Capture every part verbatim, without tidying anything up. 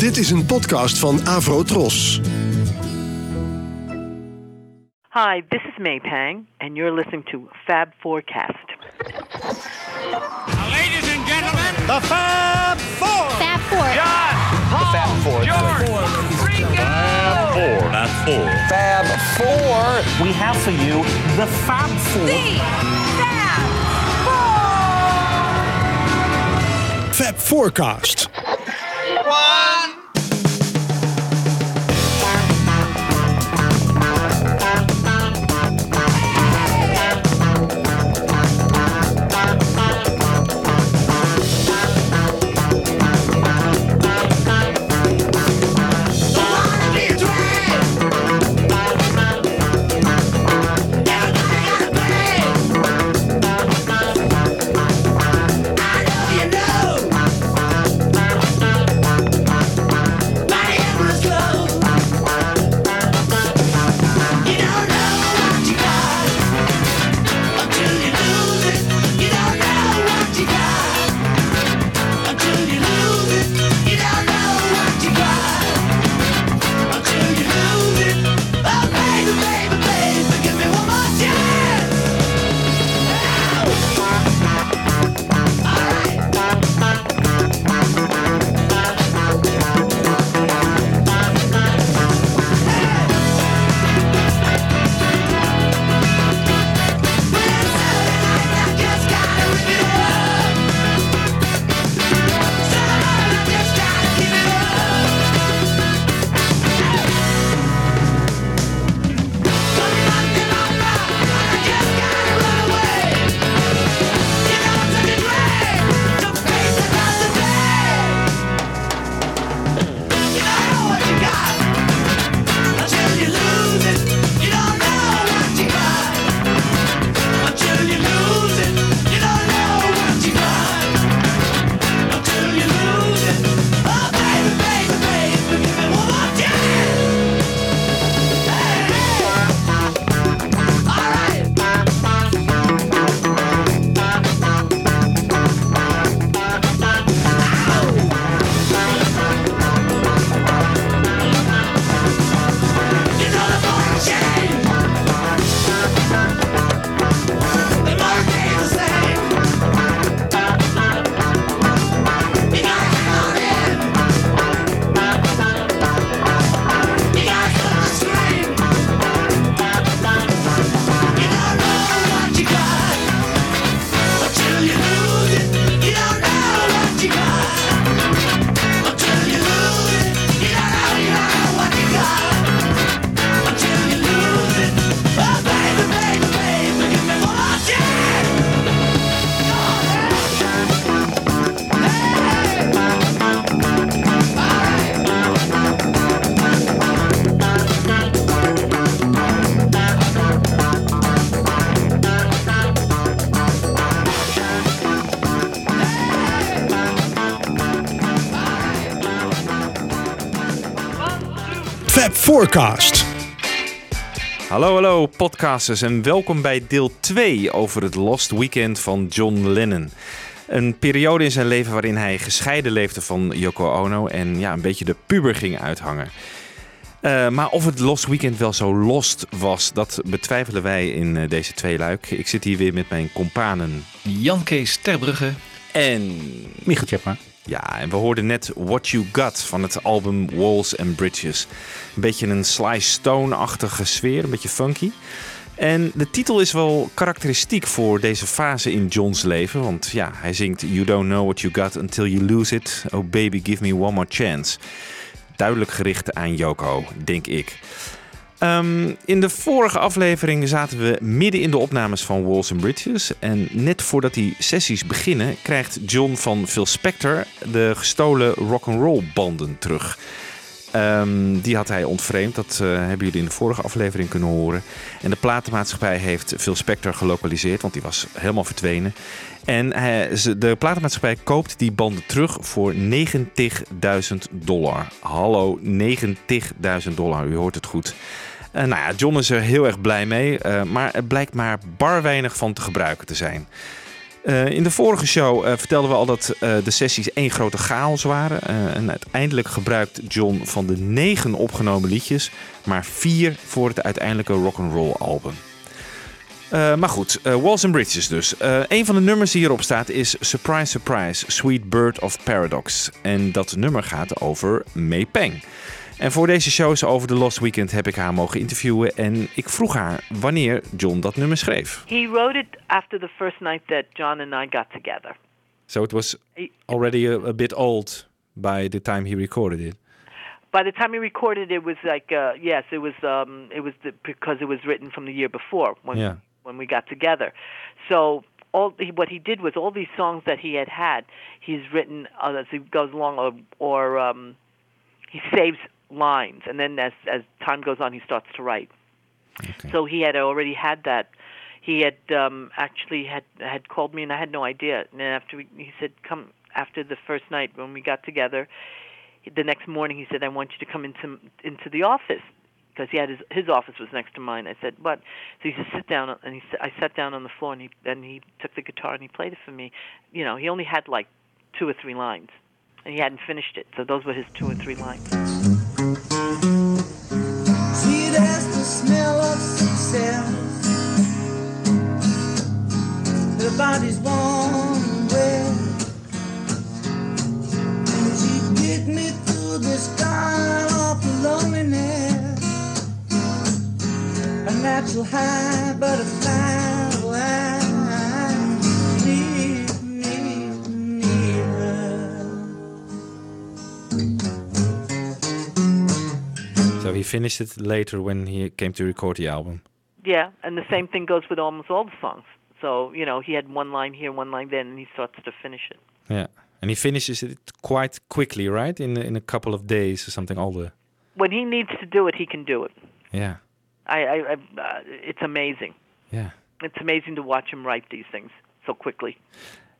Dit is een podcast van Avro Tros. Hi, this is May Pang, and you're listening to Fab Forecast. Ladies and gentlemen, the Fab Four. Fab Four. John, Paul, Fab Four. George, Ringo. Fab Four. Not four. Fab Four. We have for you the Fab Four. The Fab Four. Fab Forecast. One. Forecast. Hallo, hallo, podcasters en welkom bij deel twee over het Lost Weekend van John Lennon. Een periode in zijn leven waarin hij gescheiden leefde van Yoko Ono en ja, een beetje de puber ging uithangen. Uh, maar of het Lost Weekend wel zo lost was, dat betwijfelen wij in deze tweeluik. Ik zit hier weer met mijn kompanen Jan-Kees Terbrugge en Michiel Tjeffa. Ja, en we hoorden net What You Got van het album Walls and Bridges. Een beetje een Sly Stone-achtige sfeer, een beetje funky. En de titel is wel karakteristiek voor deze fase in John's leven. Want ja, hij zingt You don't know what you got until you lose it. Oh baby, give me one more chance. Duidelijk gericht aan Yoko, denk ik. Um, in de vorige aflevering zaten we midden in de opnames van Walls and Bridges. En net voordat die sessies beginnen krijgt John van Phil Spector de gestolen rock'n'roll banden terug. Um, die had hij ontvreemd, dat uh, hebben jullie in de vorige aflevering kunnen horen. En de platenmaatschappij heeft Phil Spector gelokaliseerd, want die was helemaal verdwenen. En hij, de platenmaatschappij koopt die banden terug voor negentigduizend dollar. Hallo, negentigduizend dollar, u hoort het goed. Uh, nou ja, John is er heel erg blij mee, uh, maar het blijkt maar bar weinig van te gebruiken te zijn. Uh, in de vorige show uh, vertelden we al dat uh, de sessies één grote chaos waren. Uh, en uiteindelijk gebruikt John van de negen opgenomen liedjes maar vier voor het uiteindelijke rock'n'roll album. Uh, maar goed, uh, Walls and Bridges dus. Uh, een van de nummers die hierop staat is Surprise Surprise, Sweet Bird of Paradox. En dat nummer gaat over May Pang. En voor deze shows over The Lost Weekend heb ik haar mogen interviewen en ik vroeg haar wanneer John dat nummer schreef. He wrote it after the first night that John and I got together. So it was already a, a bit old by the time he recorded it. By the time he recorded it was like uh, yes, it was um, it was the, because it was written from the year before when yeah. when we got together. So all what he did was all these songs that he had had, he's written as he goes along or, or um, he saves lines, and then as as time goes on, he starts to write. Okay. So he had already had that. He had um, actually had had called me, and I had no idea. And then after we, he said, "Come after the first night when we got together." The next morning, he said, "I want you to come into into the office because he had his his office was next to mine." I said, "What?" So he said, "Sit down," and he I sat down on the floor, and he and he took the guitar and he played it for me. You know, he only had like two or three lines, and he hadn't finished it. So those were his two or three lines. See, there's the smell of success. The body's warm and well. And she did me through this kind of loneliness. A natural high, but a fly high. Need me nearer. So he finished it later when he came to record the album. Yeah, and the same thing goes with almost all the songs. So, you know, he had one line here, one line there, and he starts to finish it. Yeah, and he finishes it quite quickly, right? In in a couple of days or something, all the... When he needs to do it, he can do it. Yeah. I, I, I uh, it's amazing. Yeah. It's amazing to watch him write these things so quickly.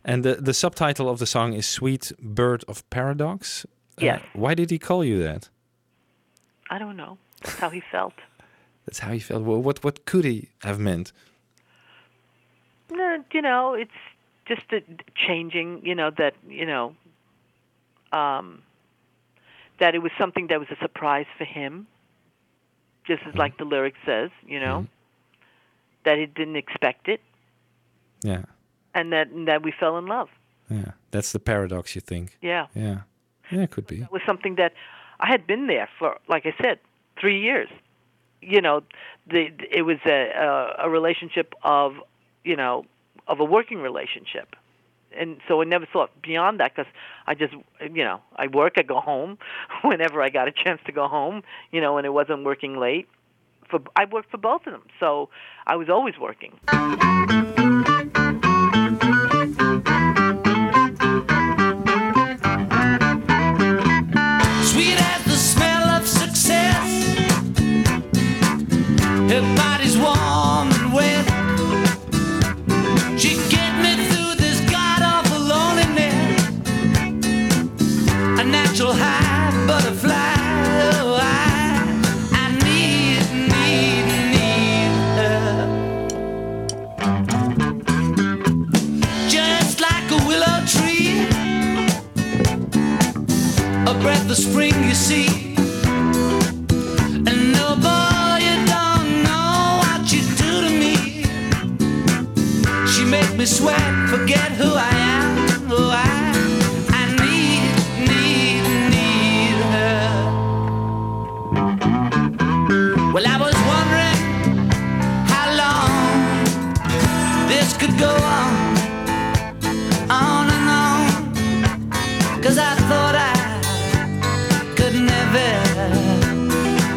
And the, the subtitle of the song is Sweet Bird of Paradox. Yes. Uh, why did he call you that? I don't know. That's how he felt. That's how he felt. Well, what what could he have meant? No, you know, it's just a changing. You know that you know um, that it was something that was a surprise for him, just as mm. like the lyric says. You know mm. that he didn't expect it. Yeah. And that and that we fell in love. Yeah, that's the paradox. You think? Yeah. Yeah. Yeah, it could be. It was something that. I had been there for, like I said, three years. You know, the, it was a, a, a relationship of, you know, of a working relationship. And so I never thought beyond that because I just, you know, I work, I go home whenever I got a chance to go home, you know, and it wasn't working late. For I worked for both of them, so I was always working. Her body's warm and wet. She get me through this god-awful loneliness. A natural high butterfly. Oh, I, I need, need, need her. Just like a willow tree. A breath of spring, you see. Me sweat, forget who I am, who I I need, need, need her. Well, I was wondering how long this could go on, on and on, 'cause I thought I could never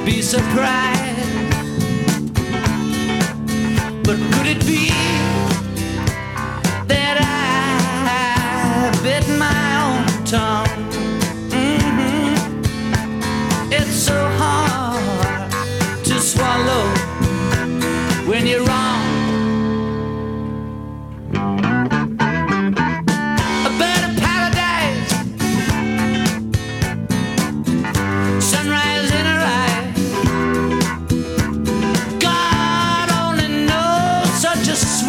be surprised, but could it be? Bit my own tongue. Mm-hmm. It's so hard to swallow when you're wrong. A bird of paradise, sunrise in her eyes. God only knows such a.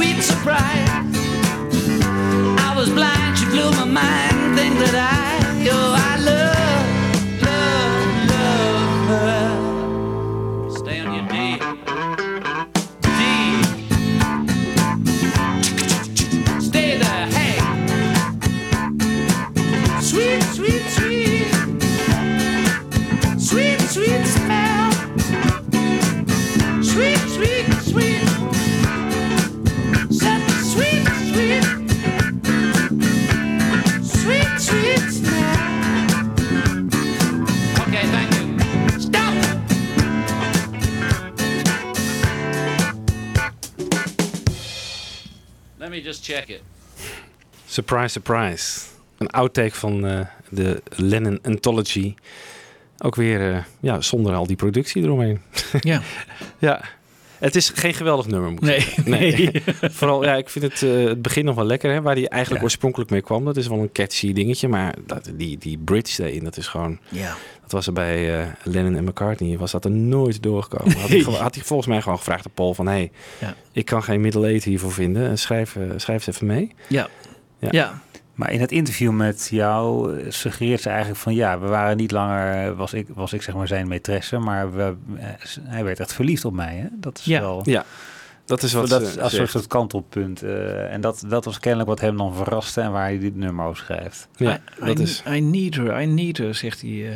Check it. Surprise, surprise. Een outtake van uh, de Lennon Anthology. Ook weer uh, ja, zonder al die productie eromheen. Ja. Ja. Het is geen geweldig nummer, moet ik zeggen. Nee. nee. Vooral, ja, ik vind het, uh, het begin nog wel lekker, hè, waar hij eigenlijk ja. oorspronkelijk mee kwam. Dat is wel een catchy dingetje, maar dat, die, die bridge daarin, dat is gewoon... Ja. Dat was er bij uh, Lennon en McCartney, was dat er nooit doorgekomen. Had hij, had hij volgens mij gewoon gevraagd aan Paul van... hey, ja. ik kan geen middle eight hiervoor vinden, schrijf, uh, schrijf het even mee. Ja. Ja. ja. Maar in het interview met jou suggereert ze eigenlijk van... ja, we waren niet langer, was ik, was ik zeg maar zijn maîtresse... maar we, hij werd echt verliefd op mij, hè? Dat is ja. wel... Ja, dat is wat dat is als een soort kantelpunt. Uh, en dat, dat was kennelijk wat hem dan verraste... en waar hij dit nummer over schrijft. Ja, I, dat I, is... I need her, I need her, zegt hij uh,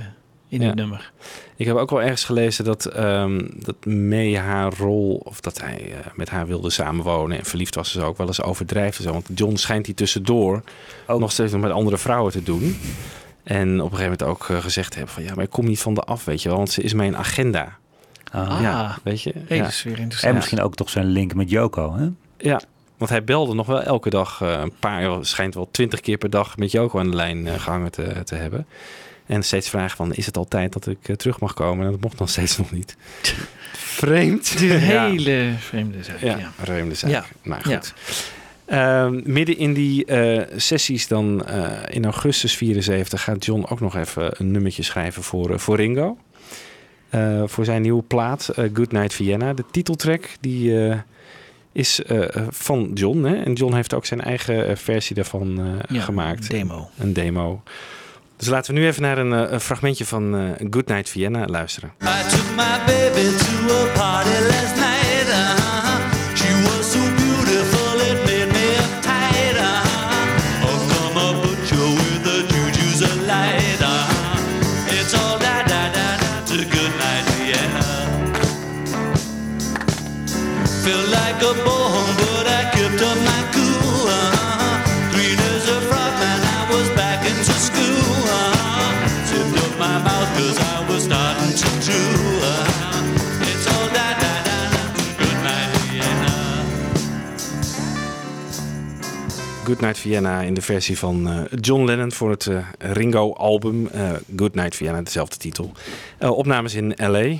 in ja. dit nummer. Ik heb ook wel ergens gelezen dat, um, dat May haar rol... of dat hij uh, met haar wilde samenwonen... en verliefd was ze dus ook wel eens overdrijven. Zo. Want John schijnt die tussendoor ook. nog steeds nog met andere vrouwen te doen. En op een gegeven moment ook uh, gezegd hebben van... ja, maar ik kom niet van de af, weet je wel. Want ze is mijn agenda. Ah, ja, weet je. Hey, ja. Dat is weer interessant. En misschien ook toch zijn link met Yoko, hè? Ja, want hij belde nog wel elke dag uh, een paar... schijnt wel twintig keer per dag met Yoko aan de lijn uh, gehangen te, te hebben... En steeds vragen van, is het altijd dat ik uh, terug mag komen? En dat mocht dan steeds nog niet. Vreemd. De hele ja. vreemde zaak. Ja, ja. vreemde zaak. Ja. Maar goed. Ja. Uh, midden in die uh, sessies dan uh, in augustus vierenzeventig... gaat John ook nog even een nummertje schrijven voor, uh, voor Ringo. Uh, voor zijn nieuwe plaat, uh, Good Night Vienna. De titeltrack, die... Uh, is uh, van John. Hè? En John heeft ook zijn eigen uh, versie daarvan uh, ja, gemaakt. Demo. Een demo. Dus laten we nu even naar een, een fragmentje van uh, Good Night Vienna luisteren. I took my baby to a party last night. Uh-huh. She was so beautiful, it made me uptight. Uh-huh. Oh, come a butcher with the juju's a light. Uh-huh. It's all da da da da to Good Night Vienna. Feel like a bone, but I kept up my cool. Uh-huh. Green as a frog, man, I was back into school. Cause I was starting to do uh, it's all da da da da. Good Night Vienna. Good Night Vienna in de versie van uh, John Lennon voor het uh, Ringo album uh, Good Night Vienna, dezelfde titel. Uh, opnames in L A.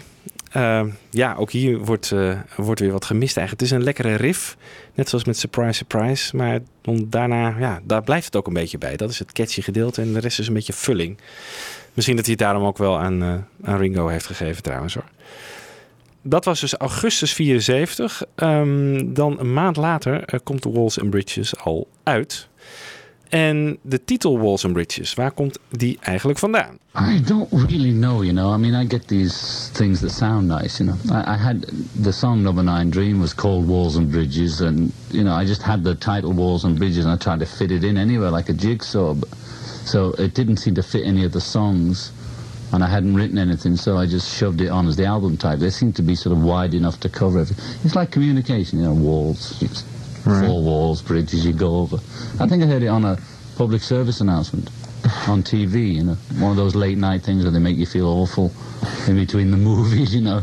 Uh, ja, ook hier wordt, uh, wordt weer wat gemist eigenlijk. Het is een lekkere riff, net zoals met Surprise Surprise. Maar daarna, ja, daar blijft het ook een beetje bij. Dat is het catchy gedeelte en de rest is een beetje vulling. Misschien dat hij het daarom ook wel aan, uh, aan Ringo heeft gegeven trouwens hoor. Dat was dus augustus vierenzeventig. Um, dan een maand later uh, komt de Walls and Bridges al uit. En de titel Walls and Bridges, waar komt die eigenlijk vandaan? I don't really know, you know. I mean, I get these things that sound nice, you know. I, I had the song Number Nine Dream was called Walls and Bridges. And, you know, I just had the title Walls and Bridges and I tried to fit it in anywhere like a jigsaw. But, so it didn't seem to fit any of the songs. And I hadn't written anything, so I just shoved it on as the album type. They seemed to be sort of wide enough to cover everything. It's like communication, you know, walls. It's, Right. Four walls, bridges you go over. I think I heard it on a public service announcement on T V, you know, one of those late night things where they make you feel awful in between the movies, you know.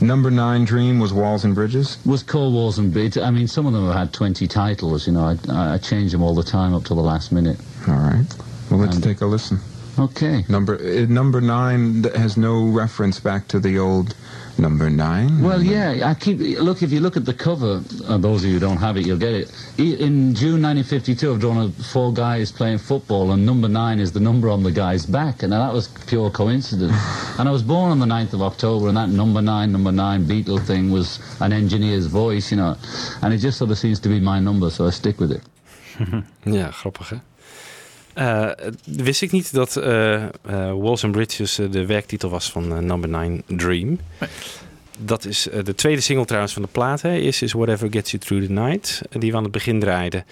Number Nine Dream was Walls and Bridges? Was called Walls and Bridges. I mean, some of them have had twenty titles, you know. I, I change them all the time up to the last minute. All right. Well, let's and, take a listen. Okay. Number uh, number nine has no reference back to the old... Number nine? Well, yeah, I keep... Look, if you look at the cover, uh, those of you who don't have it, you'll get it. In June nineteen fifty-two, I've drawn a, four guys playing football, and number nine is the number on the guy's back, and that was pure coincidence. And I was born on the ninth of October, and that number nine, number nine Beatle thing was an engineer's voice, you know, and it just sort of seems to be my number, so I stick with it. Ja, grappig, hè? Uh, wist ik niet dat uh, uh, Walls and Bridges uh, de werktitel was van uh, Number Nine Dream. Nee. Dat is uh, de tweede single trouwens van de plaat. Hè. Eerst is Whatever Gets You Through The Night, die we aan het begin draaiden.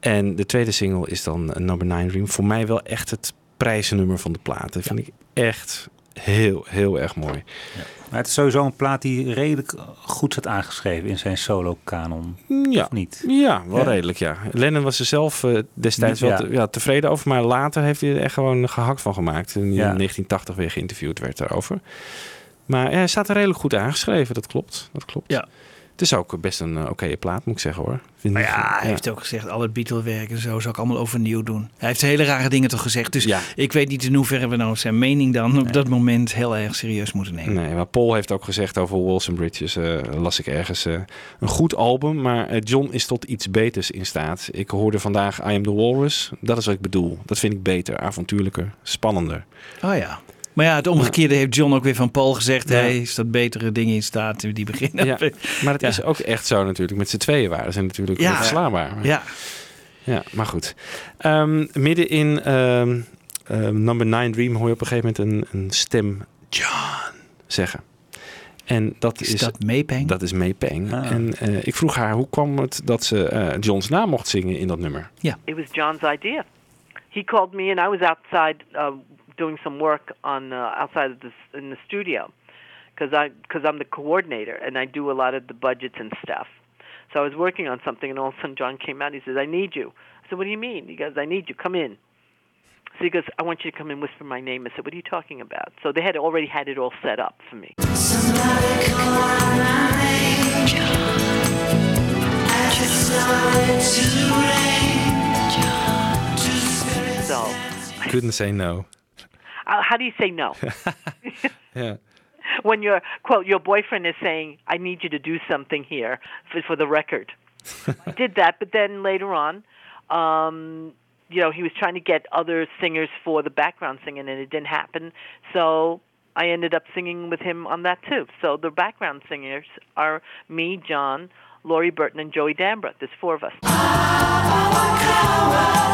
En de tweede single is dan Number Nine Dream. Voor mij wel echt het prijzennummer van de plaat. Dat vind ik echt heel, heel erg mooi. Ja. Maar het is sowieso een plaat die redelijk goed zat aangeschreven in zijn solo-kanon. Ja, of niet? Ja, wel ja. redelijk, ja. Lennon was er zelf uh, destijds niet, wel ja. Ja, tevreden over, maar later heeft hij er echt gewoon gehakt van gemaakt. En in ja. negentien tachtig weer geïnterviewd werd daarover. Maar ja, hij staat er redelijk goed aangeschreven, dat klopt. Dat klopt. Ja. Het is ook best een uh, oké plaat, moet ik zeggen hoor. Vind maar ja, hij ja. heeft ook gezegd, al het Beatle-werk en zo zou ik allemaal overnieuw doen. Hij heeft hele rare dingen toch gezegd. Dus ja. ik weet niet in hoeverre we nou zijn mening dan nee. op dat moment heel erg serieus moeten nemen. Nee, maar Paul heeft ook gezegd over Walls and Bridges, uh, las ik ergens. Uh, een goed album, maar John is tot iets beters in staat. Ik hoorde vandaag I Am The Walrus, dat is wat ik bedoel. Dat vind ik beter, avontuurlijker, spannender. Oh ja. Maar ja, het omgekeerde heeft John ook weer van Paul gezegd. Ja. Hij is dat betere dingen in staat die beginnen. Ja, maar het ja. is ook echt zo natuurlijk. Met z'n tweeën waren ze natuurlijk ja. onverslaanbaar. Ja. ja, maar goed. Um, midden in um, uh, Number Nine Dream hoor je op een gegeven moment een, een stem John zeggen. En dat is, is dat May Pang? Dat is May Pang. Ah. En uh, ik vroeg haar hoe kwam het dat ze uh, John's naam mocht zingen in dat nummer. Ja. It was John's idea. He called me and I was outside. Uh, doing some work on uh, outside of this in the studio because I because I'm the coordinator and I do a lot of the budgets and stuff. So I was working on something and all of a sudden John came out. And he says, "I need you." I said, "What do you mean?" He goes, "I need you. Come in." So he goes, "I want you to come and whisper my name." I said, "What are you talking about?" So they had already had it all set up for me. Somebody call my name, John. I just started to rain, John. So I couldn't say no. How do you say no? yeah. When your quote, your boyfriend is saying, "I need you to do something here for, for the record." I did that, but then later on, um, you know, he was trying to get other singers for the background singing, and it didn't happen. So I ended up singing with him on that too. So the background singers are me, John, Laurie Burton, and Joey Danbrough. There's four of us. Oh, oh, oh,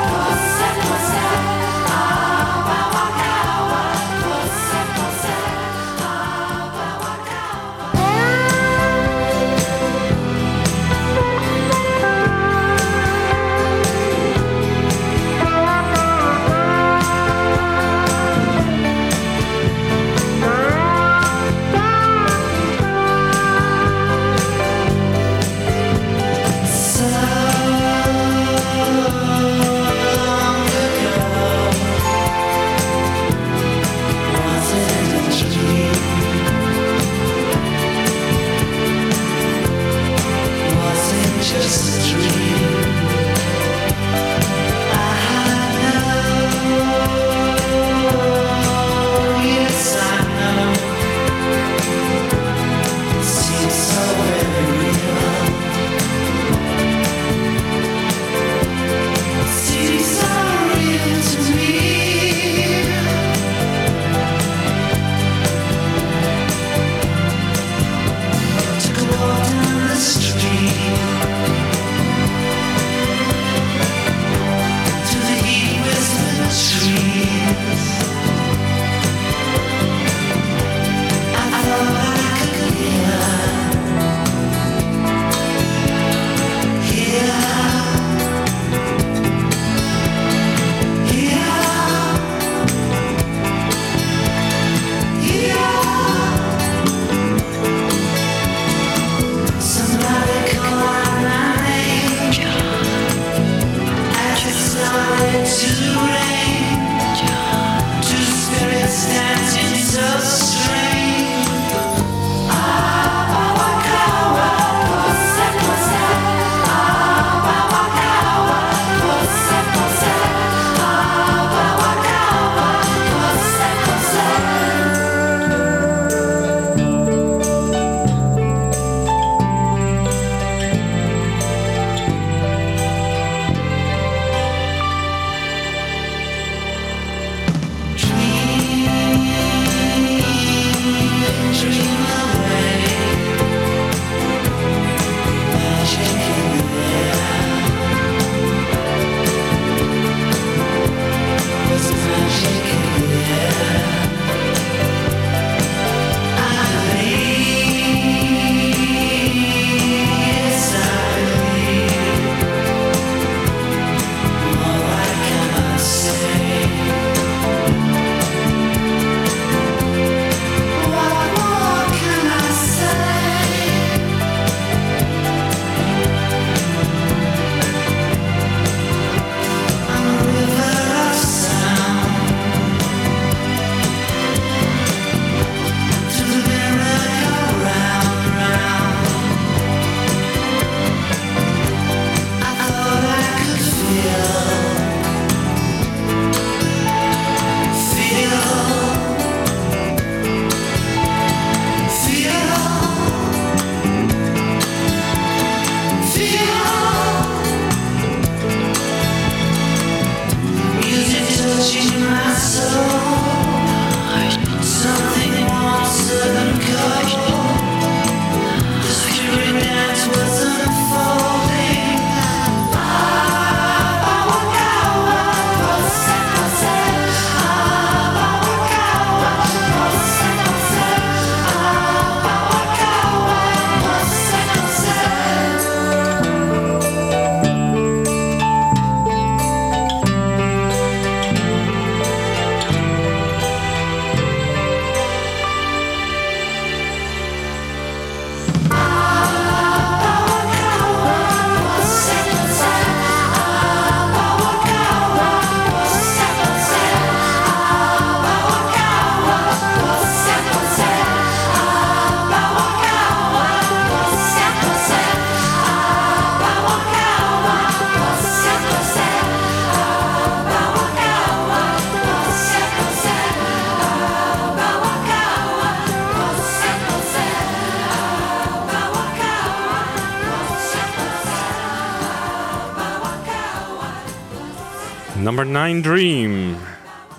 Number Nine Dream,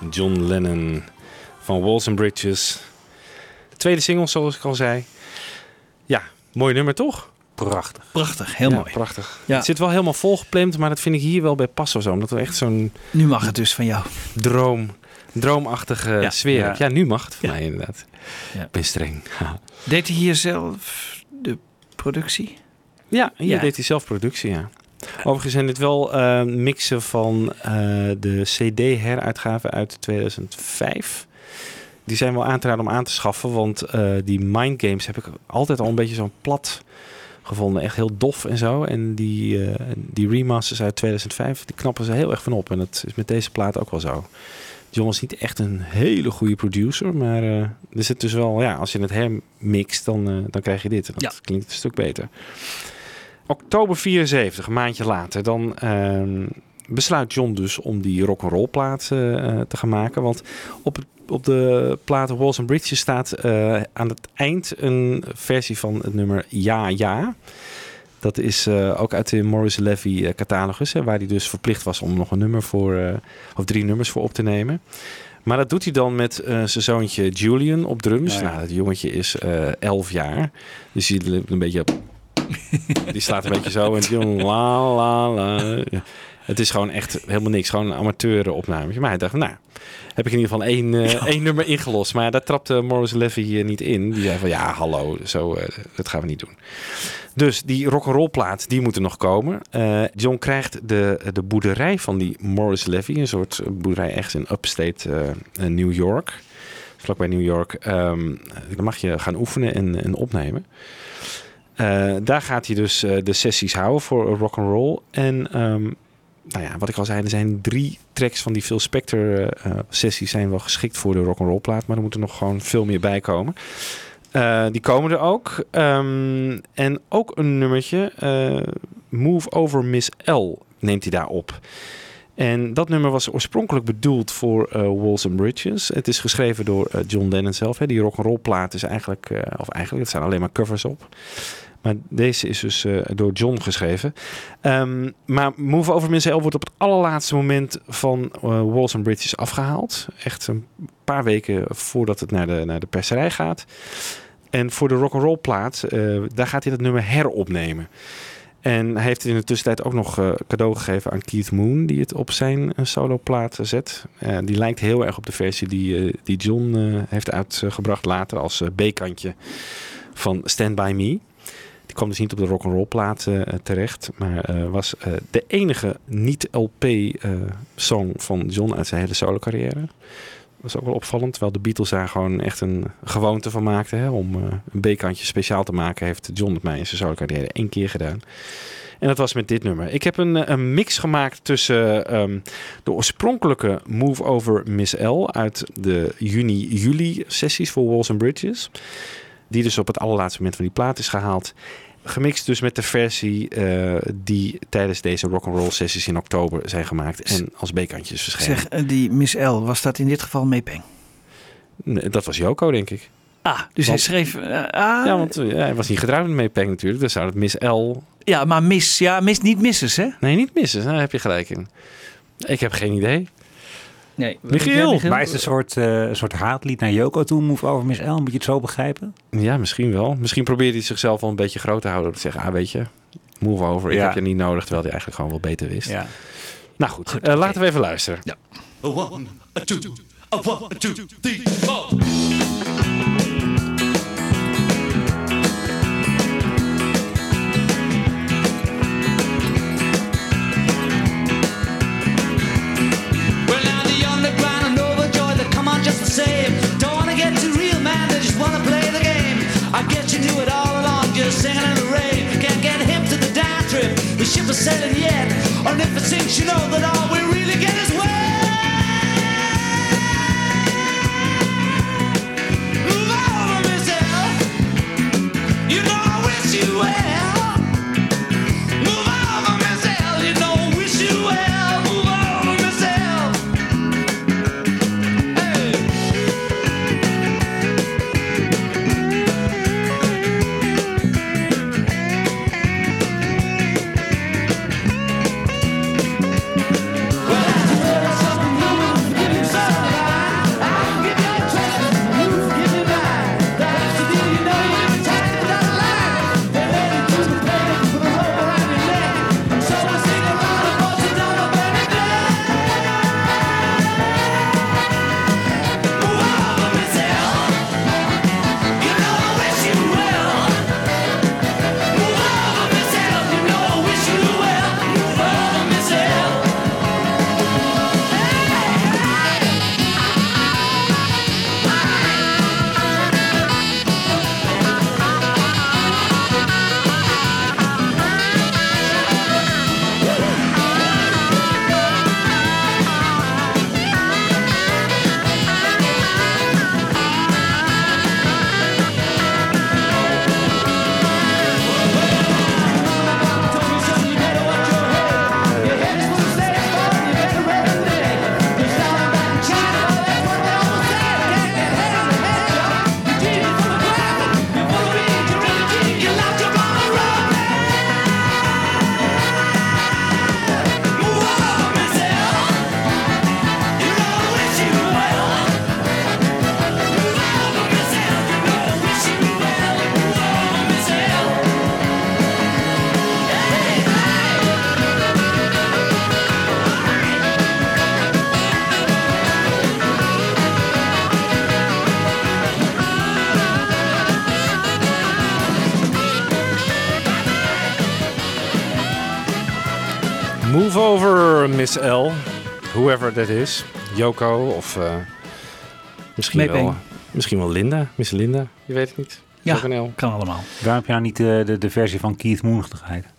John Lennon van Walls and Bridges. De tweede single, zoals ik al zei. Ja, mooi nummer toch? Prachtig. Prachtig, heel ja, mooi. Prachtig. Ja. Het zit wel helemaal volgeplemd, maar dat vind ik hier wel bij passen. Zo, omdat we echt zo'n... Nu mag het dus van jou. Droom, droomachtige ja, sfeer. Ja. ja, nu mag het van ja. mij inderdaad. Ja. Ik ben streng. Deed hij hier zelf de productie? Ja, hier ja. deed hij zelf productie, ja. Overigens zijn dit wel uh, mixen van uh, de C D-heruitgaven uit tweeduizend vijf. Die zijn wel aan te raden om aan te schaffen, want uh, die Mind Games heb ik altijd al een beetje zo'n plat gevonden. Echt heel dof en zo. En die, uh, die remasters uit tweeduizend vijf, die knappen ze heel erg van op. En dat is met deze plaat ook wel zo. John is niet echt een hele goede producer, maar uh, er zit dus wel, ja, als je het hermixt, dan, uh, dan krijg je dit. En dat ja. klinkt een stuk beter. Oktober vierenzeventig, een maandje later, dan uh, besluit John dus om die rock'n'roll plaat uh, te gaan maken. Want op, het, op de plaat Walls and Bridges staat uh, aan het eind een versie van het nummer Ja Ja. Dat is uh, ook uit de Morris Levy uh, catalogus, hè, waar hij dus verplicht was om nog een nummer voor, uh, of drie nummers voor op te nemen. Maar dat doet hij dan met uh, zijn zoontje Julian op drums. Ja, ja. Nou, dat jongetje is uh, elf jaar, dus hij loopt een beetje... Die staat een beetje zo en John la la la. Het is gewoon echt helemaal niks. Gewoon een amateurenopnametje. Maar hij dacht, nou, heb ik in ieder geval één, uh, ja. één nummer ingelost. Maar dat trapte Morris Levy hier niet in. Die zei van, ja, hallo, zo, uh, dat gaan we niet doen. Dus die rock'n'roll plaat, die moet er nog komen. Uh, John krijgt de, de boerderij van die Morris Levy. Een soort boerderij ergens in upstate uh, New York. Vlakbij New York. Um, dan mag je gaan oefenen en, en opnemen. Uh, daar gaat hij dus uh, de sessies houden voor rock'n'roll. En um, nou ja, wat ik al zei, er zijn drie tracks van die Phil Spector uh, sessies zijn wel geschikt voor de rock'n'roll plaat. Maar er moeten nog gewoon veel meer bij komen. Uh, die komen er ook. Um, en ook een nummertje, uh, Move Over Miss L, neemt hij daar op. En dat nummer was oorspronkelijk bedoeld voor uh, Walls and Bridges. Het is geschreven door uh, John Lennon zelf. Hè. Die rock'n'roll plaat is eigenlijk, uh, of eigenlijk, het staan alleen maar covers op. Maar deze is dus uh, door John geschreven. Um, maar Move Over Miss L wordt op het allerlaatste moment van uh, Walls and Bridges afgehaald. Echt een paar weken voordat het naar de, naar de perserij gaat. En voor de rock'n'roll plaat, uh, daar gaat hij dat nummer heropnemen. En hij heeft het in de tussentijd ook nog uh, cadeau gegeven aan Keith Moon, die het op zijn uh, soloplaat zet. Uh, die lijkt heel erg op de versie die, uh, die John uh, heeft uitgebracht later als uh, B-kantje van Stand By Me. Die kwam dus niet op de rock'n'roll plaat uh, terecht, maar uh, was uh, de enige niet-L P-song uh, van John uit zijn hele solocarrière. Dat was ook wel opvallend, terwijl de Beatles daar gewoon echt een gewoonte van maakten. Hè, om uh, een B-kantje speciaal te maken, heeft John met mij in zijn solocarrière één keer gedaan. En dat was met dit nummer. Ik heb een, een mix gemaakt tussen um, de oorspronkelijke Move Over Miss L uit de juni-juli sessies voor Walls and Bridges. Die dus op het allerlaatste moment van die plaat is gehaald. Gemixt dus met de versie uh, die tijdens deze rock'n'roll sessies in oktober zijn gemaakt. En als B-kantjes verschenen. Zeg, die Miss L, was dat in dit geval May Pang? Nee, dat was Yoko, denk ik. Ah, dus want, hij schreef... Uh, ah, ja, want uh, hij was niet getrouwd met May Pang natuurlijk. Dus zou dat Miss L... Ja, maar Miss, ja, Miss, niet Missus, hè? Nee, niet Missus. Daar heb je gelijk in. Ik heb geen idee. Nee, Michiel! Maar is het een soort, uh, soort haatlied naar Yoko toe, Move Over Miss L? Moet je het zo begrijpen? Ja, misschien wel. Misschien probeert hij zichzelf wel een beetje groot te houden. Te zeggen, ah weet je, move over. Ja. Ik heb je niet nodig, terwijl hij eigenlijk gewoon wel beter wist. Ja. Nou goed, goed uh, okay. Laten we even luisteren. Ja. A one, a two, a one, a two, three, four. Singing in the rain, can't get hip to the down trip. The ship is sailing yet, or if it sinks, you know that all we really get is wet. Move Over Miss L, whoever that is. Yoko of uh, misschien, wel, uh, misschien wel Linda, Miss Linda, je weet het niet. Ja, kan allemaal. Waarom heb je nou niet uh, de, de versie van Keith Moon gedraaid?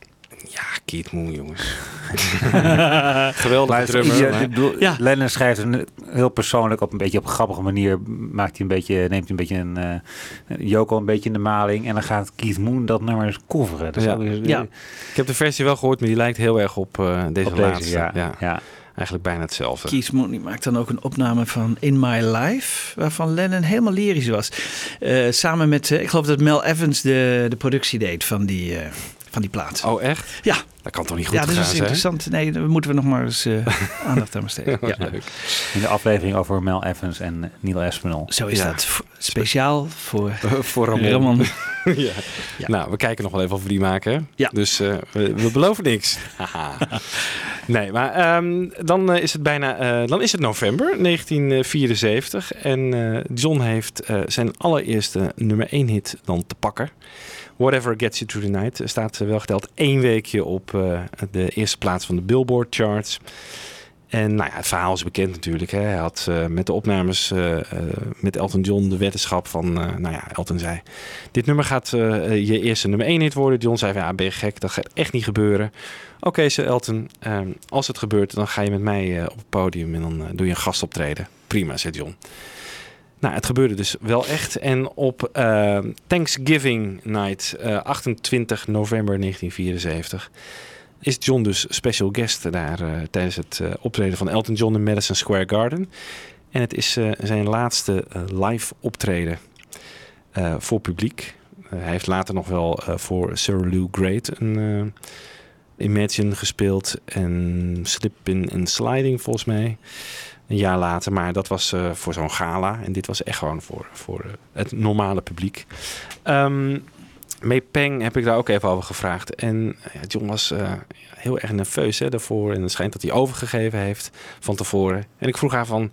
Ja, Keith Moon, jongens. Geweldige drummer. Ja, ja. Lennon schrijft een, heel persoonlijk, op een beetje op een grappige manier, maakt hij een beetje, neemt hij een beetje een uh, Yoko een beetje in de maling en dan gaat Keith Moon dat nummer eens coveren. Dus ja. Is, ja. Ik heb de versie wel gehoord, maar die lijkt heel erg op uh, deze op laatste. Deze, ja. Ja. Ja. Eigenlijk bijna hetzelfde. Keith Moon maakt dan ook een opname van In My Life, waarvan Lennon helemaal lyrisch was. Uh, samen met, uh, ik geloof dat Mal Evans de, de productie deed van die... Uh, Van die plaats. Oh, echt? Ja. Dat kan toch niet goed zijn? Ja, dat is dus interessant. Hè? Nee, daar moeten we nog maar eens uh, aandacht aan besteden. Ja, leuk. In de aflevering over Mal Evans en Neil Aspinall. Zo is ja. dat. V- speciaal voor, voor Ramon. Ramon. ja. Ja. Nou, we kijken nog wel even of we die maken. Ja. Dus uh, we, we beloven niks. nee, maar um, dan, uh, is het bijna, uh, dan is het november negentien vierenzeventig. En uh, John heeft uh, zijn allereerste nummer één hit dan te pakken. Whatever Gets You Through The Night staat wel geteld één weekje op uh, de eerste plaats van de Billboard charts. En nou ja, het verhaal is bekend natuurlijk. Hè. Hij had uh, met de opnames uh, uh, met Elton John de weddenschap van... Uh, nou ja, Elton zei, dit nummer gaat uh, je eerste nummer één hit worden. John zei, ja, ben je gek, dat gaat echt niet gebeuren. Oké, okay, zei Elton, uh, als het gebeurt, dan ga je met mij uh, op het podium en dan uh, doe je een gastoptreden. Prima, zei John. Nou, het gebeurde dus wel echt. En op uh, Thanksgiving night, uh, achtentwintig november negentien vierenzeventig... is John dus special guest daar uh, tijdens het uh, optreden van Elton John in Madison Square Garden. En het is uh, zijn laatste uh, live optreden uh, voor publiek. Uh, hij heeft later nog wel uh, voor Sir Lew Great een uh, Imagine gespeeld. En Slippin' and Sliding volgens mij. Een jaar later, maar dat was uh, voor zo'n gala. En dit was echt gewoon voor, voor uh, het normale publiek. Um, May Pang heb ik daar ook even over gevraagd. En ja, John was uh, heel erg nerveus hè, daarvoor. En het schijnt dat hij overgegeven heeft van tevoren. En ik vroeg haar van,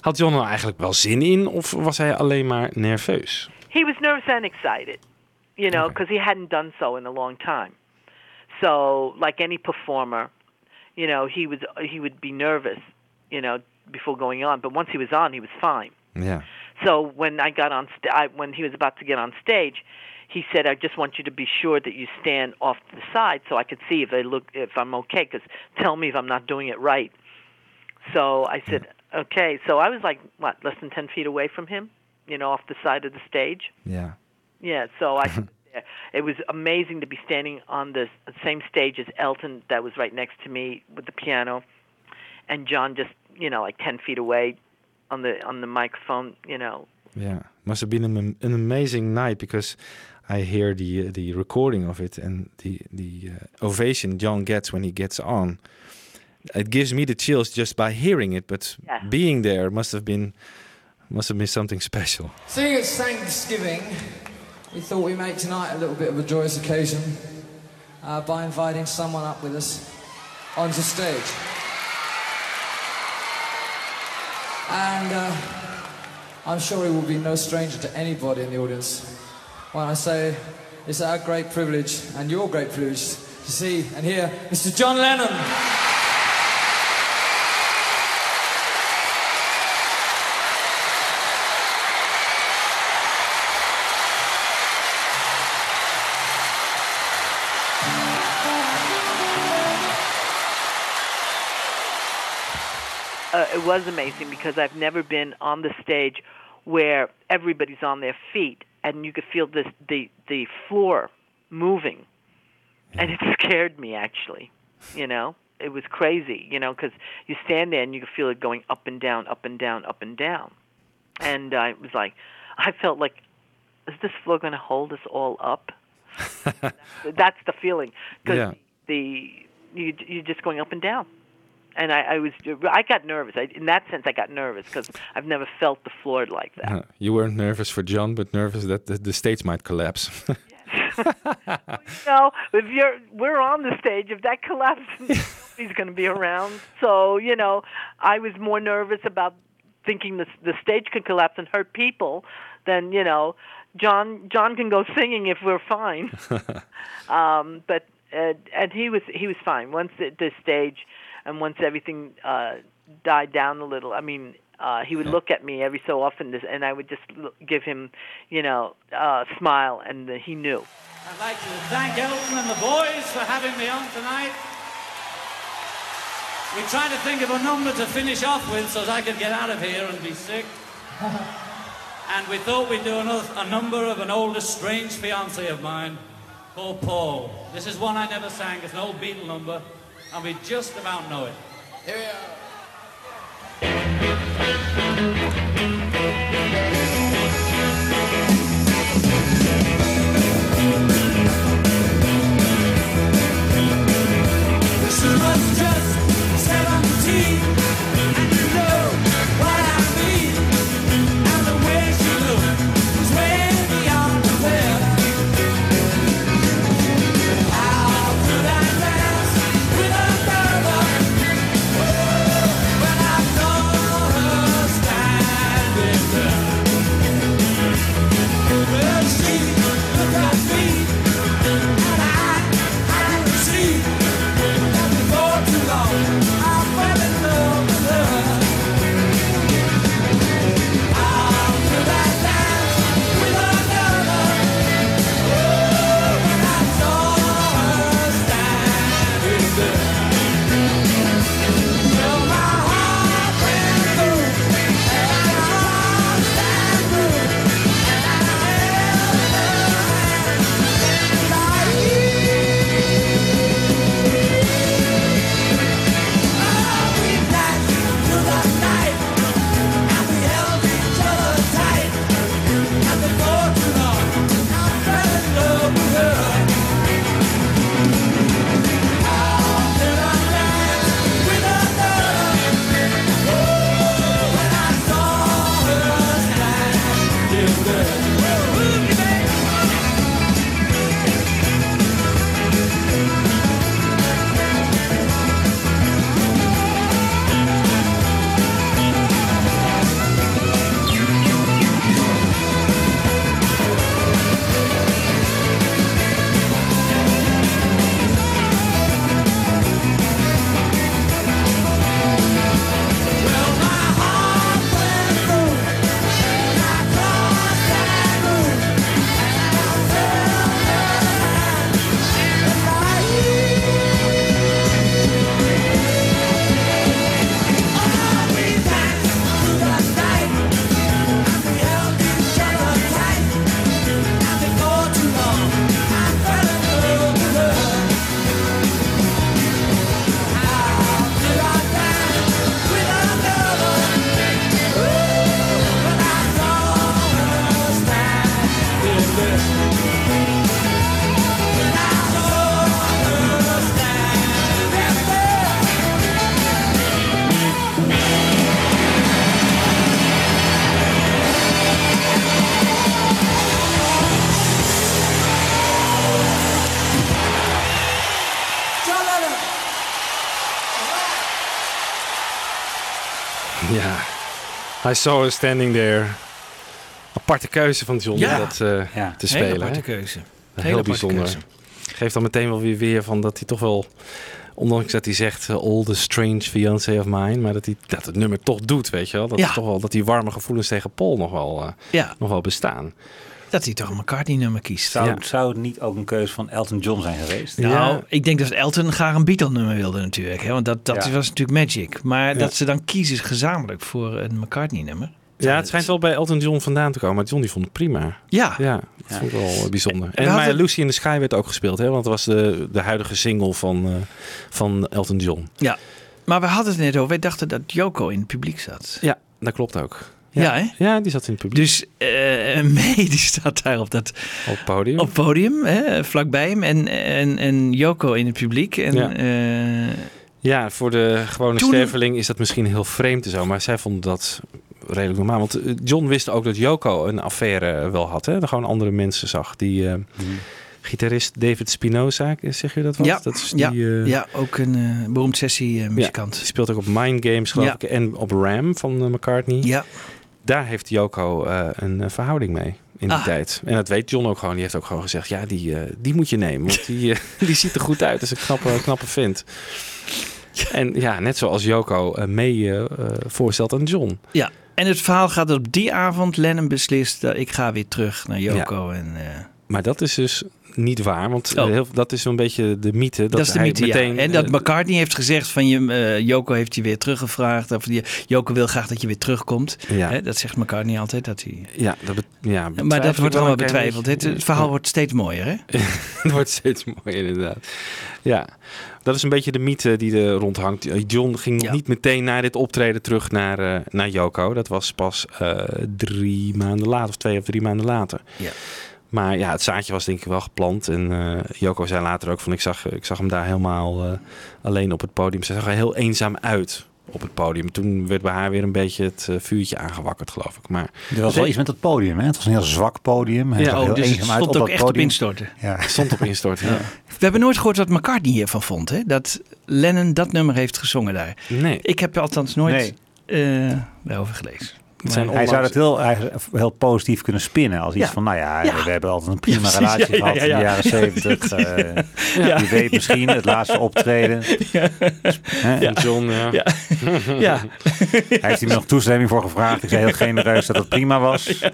had John nou eigenlijk wel zin in? Of was hij alleen maar nerveus? He was nervous and excited. You know, because okay. he hadn't done so in a long time. So, like any performer, you know, he would, he would be nervous, you know, before going on, but once he was on, he was fine. Yeah. So when I got on, st- I, when he was about to get on stage, he said, "I just want you to be sure that you stand off to the side so I could see if I look, if I'm okay. Because tell me if I'm not doing it right." So I said, yeah. "Okay." So I was like, what, less than ten feet away from him, you know, off the side of the stage. Yeah. Yeah. So I, it was amazing to be standing on the same stage as Elton, that was right next to me with the piano, and John just. You know, like ten feet away on the on the microphone, you know. Yeah, must have been an, an amazing night because I hear the uh, the recording of it and the the uh, ovation John gets when he gets on. It gives me the chills just by hearing it, but yeah. being there must have been must have been something special. Seeing it's Thanksgiving, we thought we'd make tonight a little bit of a joyous occasion uh, by inviting someone up with us onto stage. And uh, I'm sure he will be no stranger to anybody in the audience when I say it's our great privilege and your great privilege to see and hear Mister John Lennon. Uh, it was amazing because I've never been on the stage where everybody's on their feet and you could feel this, the the floor moving, and it scared me actually. You know, it was crazy. You know, because you stand there and you could feel it going up and down, up and down, up and down, and I was like, I felt like, is this floor going to hold us all up? That's the feeling because yeah. the you you're just going up and down. And I, I was, I got nervous. I, in that sense, I got nervous because I've never felt the floor like that. No, you weren't nervous for John, but nervous that the, the stage might collapse. Well, you know, if you're, we're on the stage. If that collapses, he's going to be around. So, you know, I was more nervous about thinking the the stage could collapse and hurt people than, you know, John. John can go singing if we're fine. um, but. and, and he was he was fine once the, the stage, and once everything uh, died down a little. I mean, uh, he would look at me every so often, and I would just give him, you know, a smile, and he knew. I'd like to thank Elton and the boys for having me on tonight. We're trying to think of a number to finish off with so that I could get out of here and be sick. And we thought we'd do another, a number of an older, strange fiancé of mine called Paul. This is one I never sang. It's an old Beatle number, and we just about know it. Here we are. This was just seventeen, and you know what I mean. And the way she looked was way beyond the veil. How could I dance with a girl? Oh, when I saw her standing there. Well, she looked at me, and I, I didn't see. And before too long, I fell in love with her. How could I dance with another? Oh, when I saw her standing there. Well, my heart went through, and I lost and through, and I held her hand, and I oh, we danced through the night, and we held each other tight, and before too long, I fell in love with her. How could I dance with another? Oh, when I saw her standing there. Ooh, baby. Well, my heart went through, and I lost and through, and I held her hand, and I oh, we danced through the night, and we held each other tight, and before too long, I fell in love with her. How could I dance with another? Oh, when I saw her standing there. When I saw her standing there. John Lennon. Ja, I saw her standing there. Aparte keuze van John om Ja. dat eh, Ja, te spelen. Hele aparte hè? keuze. Een Hele Heel aparte bijzonder. keuze. Geeft dan meteen wel weer weer van dat hij toch wel, ondanks dat hij zegt eh, all the strange fiancé of mine, maar dat hij dat het nummer toch doet, weet je wel. Dat, Ja. het toch wel, dat die warme gevoelens tegen Paul nog wel, eh, Ja, nog wel bestaan. dat hij toch een McCartney-nummer kiest. Zou, Ja. zou het niet ook een keuze van Elton John zijn geweest? Nou, ik denk dat Elton graag een Beatle-nummer wilde natuurlijk. Hè? Want dat, dat Ja. was natuurlijk magic. Maar dat ze dan kiezen gezamenlijk voor een McCartney-nummer. Ja, het schijnt wel bij Elton John vandaan te komen. Maar John die vond het prima. Ja. Ja, dat vond ik wel eh, bijzonder. En hadden- maar Lucy in the Sky werd ook gespeeld, hè? Want dat was de, de huidige single van, eh, van Elton John. Ja. Maar we hadden het net over. Wij dachten dat Yoko in het publiek zat. Ja, dat klopt ook. Ja, hè? Ja, die zat in het publiek Dus eh May die staat daar op dat op het podium. op het podium, hè, vlakbij hem. En, en, en Yoko in het publiek. En, Ja. eh, Ja, voor de gewone Toen- sterveling is dat misschien heel vreemd en zo. Maar zij vonden dat redelijk normaal. Want eh, John wist ook dat Yoko een affaire wel had. Hè? Dat gewoon andere mensen zag. Die eh, gitarist David Spinoza, zeg je dat wat? ja, dat is die, ja, eh, ja, ook een eh, beroemd sessie-muzikant. die speelt ook op Mind Games, geloof Ja. ik. En op Ram van eh, McCartney. Ja. Daar heeft Yoko eh, een eh, verhouding mee. in die ah. tijd. En dat weet John ook gewoon. Die heeft ook gewoon gezegd, ja, die, uh, die moet je nemen. Want die, uh, die ziet er goed uit. Dat is een knappe, knappe vent. En ja, net zoals Yoko uh, mee uh, voorstelt aan John. Ja, en het verhaal gaat op die avond. Lennon beslist, uh, ik ga weer terug naar Yoko. Ja. En, uh... maar dat is dus niet waar, want oh. heel, dat is een beetje de mythe. Dat, dat is de hij mythe, meteen, ja. En dat uh, McCartney heeft gezegd van je, uh, Yoko heeft je weer teruggevraagd. Of die, Yoko wil graag dat je weer terugkomt. Ja. Hè, dat zegt McCartney altijd. Dat hij... Ja, dat be- ja maar dat wordt allemaal betwijfeld. Het, het verhaal ja. wordt steeds mooier, hè? Het wordt steeds mooier, inderdaad. Ja, dat is een beetje de mythe die er rondhangt. John ging ja. niet meteen na dit optreden terug naar, uh, naar Yoko. Dat was pas uh, drie maanden later, of twee of drie maanden later. Ja. Maar ja, het zaadje was denk ik wel geplant. En uh, Yoko zei later ook van, ik zag, ik zag hem daar helemaal uh, alleen op het podium. Ze zag er heel eenzaam uit op het podium. Toen werd bij haar weer een beetje het uh, vuurtje aangewakkerd, geloof ik. Maar er was wel iets met dat podium, hè? Het was een heel zwak podium. Hij ja, oh, heel dus eenzaam stond uit op ook dat echt podium. Op instorten. Ja. Stond op instorten, ja. Ja. We hebben nooit gehoord wat McCartney hiervan vond, hè? Dat Lennon dat nummer heeft gezongen daar. Nee. Ik heb er althans nooit nee. uh, daarover gelezen. Zijn hij zou het heel, heel positief kunnen spinnen. Als iets ja. van, nou ja, ja, we hebben altijd een prima ja, relatie ja, gehad ja, ja, ja. in de jaren zeventig. Ja, ja, ja. Uh, ja. Je weet misschien, het laatste optreden. Ja. Huh? Ja. John, ja. Ja. Ja. Hij heeft hier nog toestemming voor gevraagd. Ik zei heel genereus dat het prima was. Ja.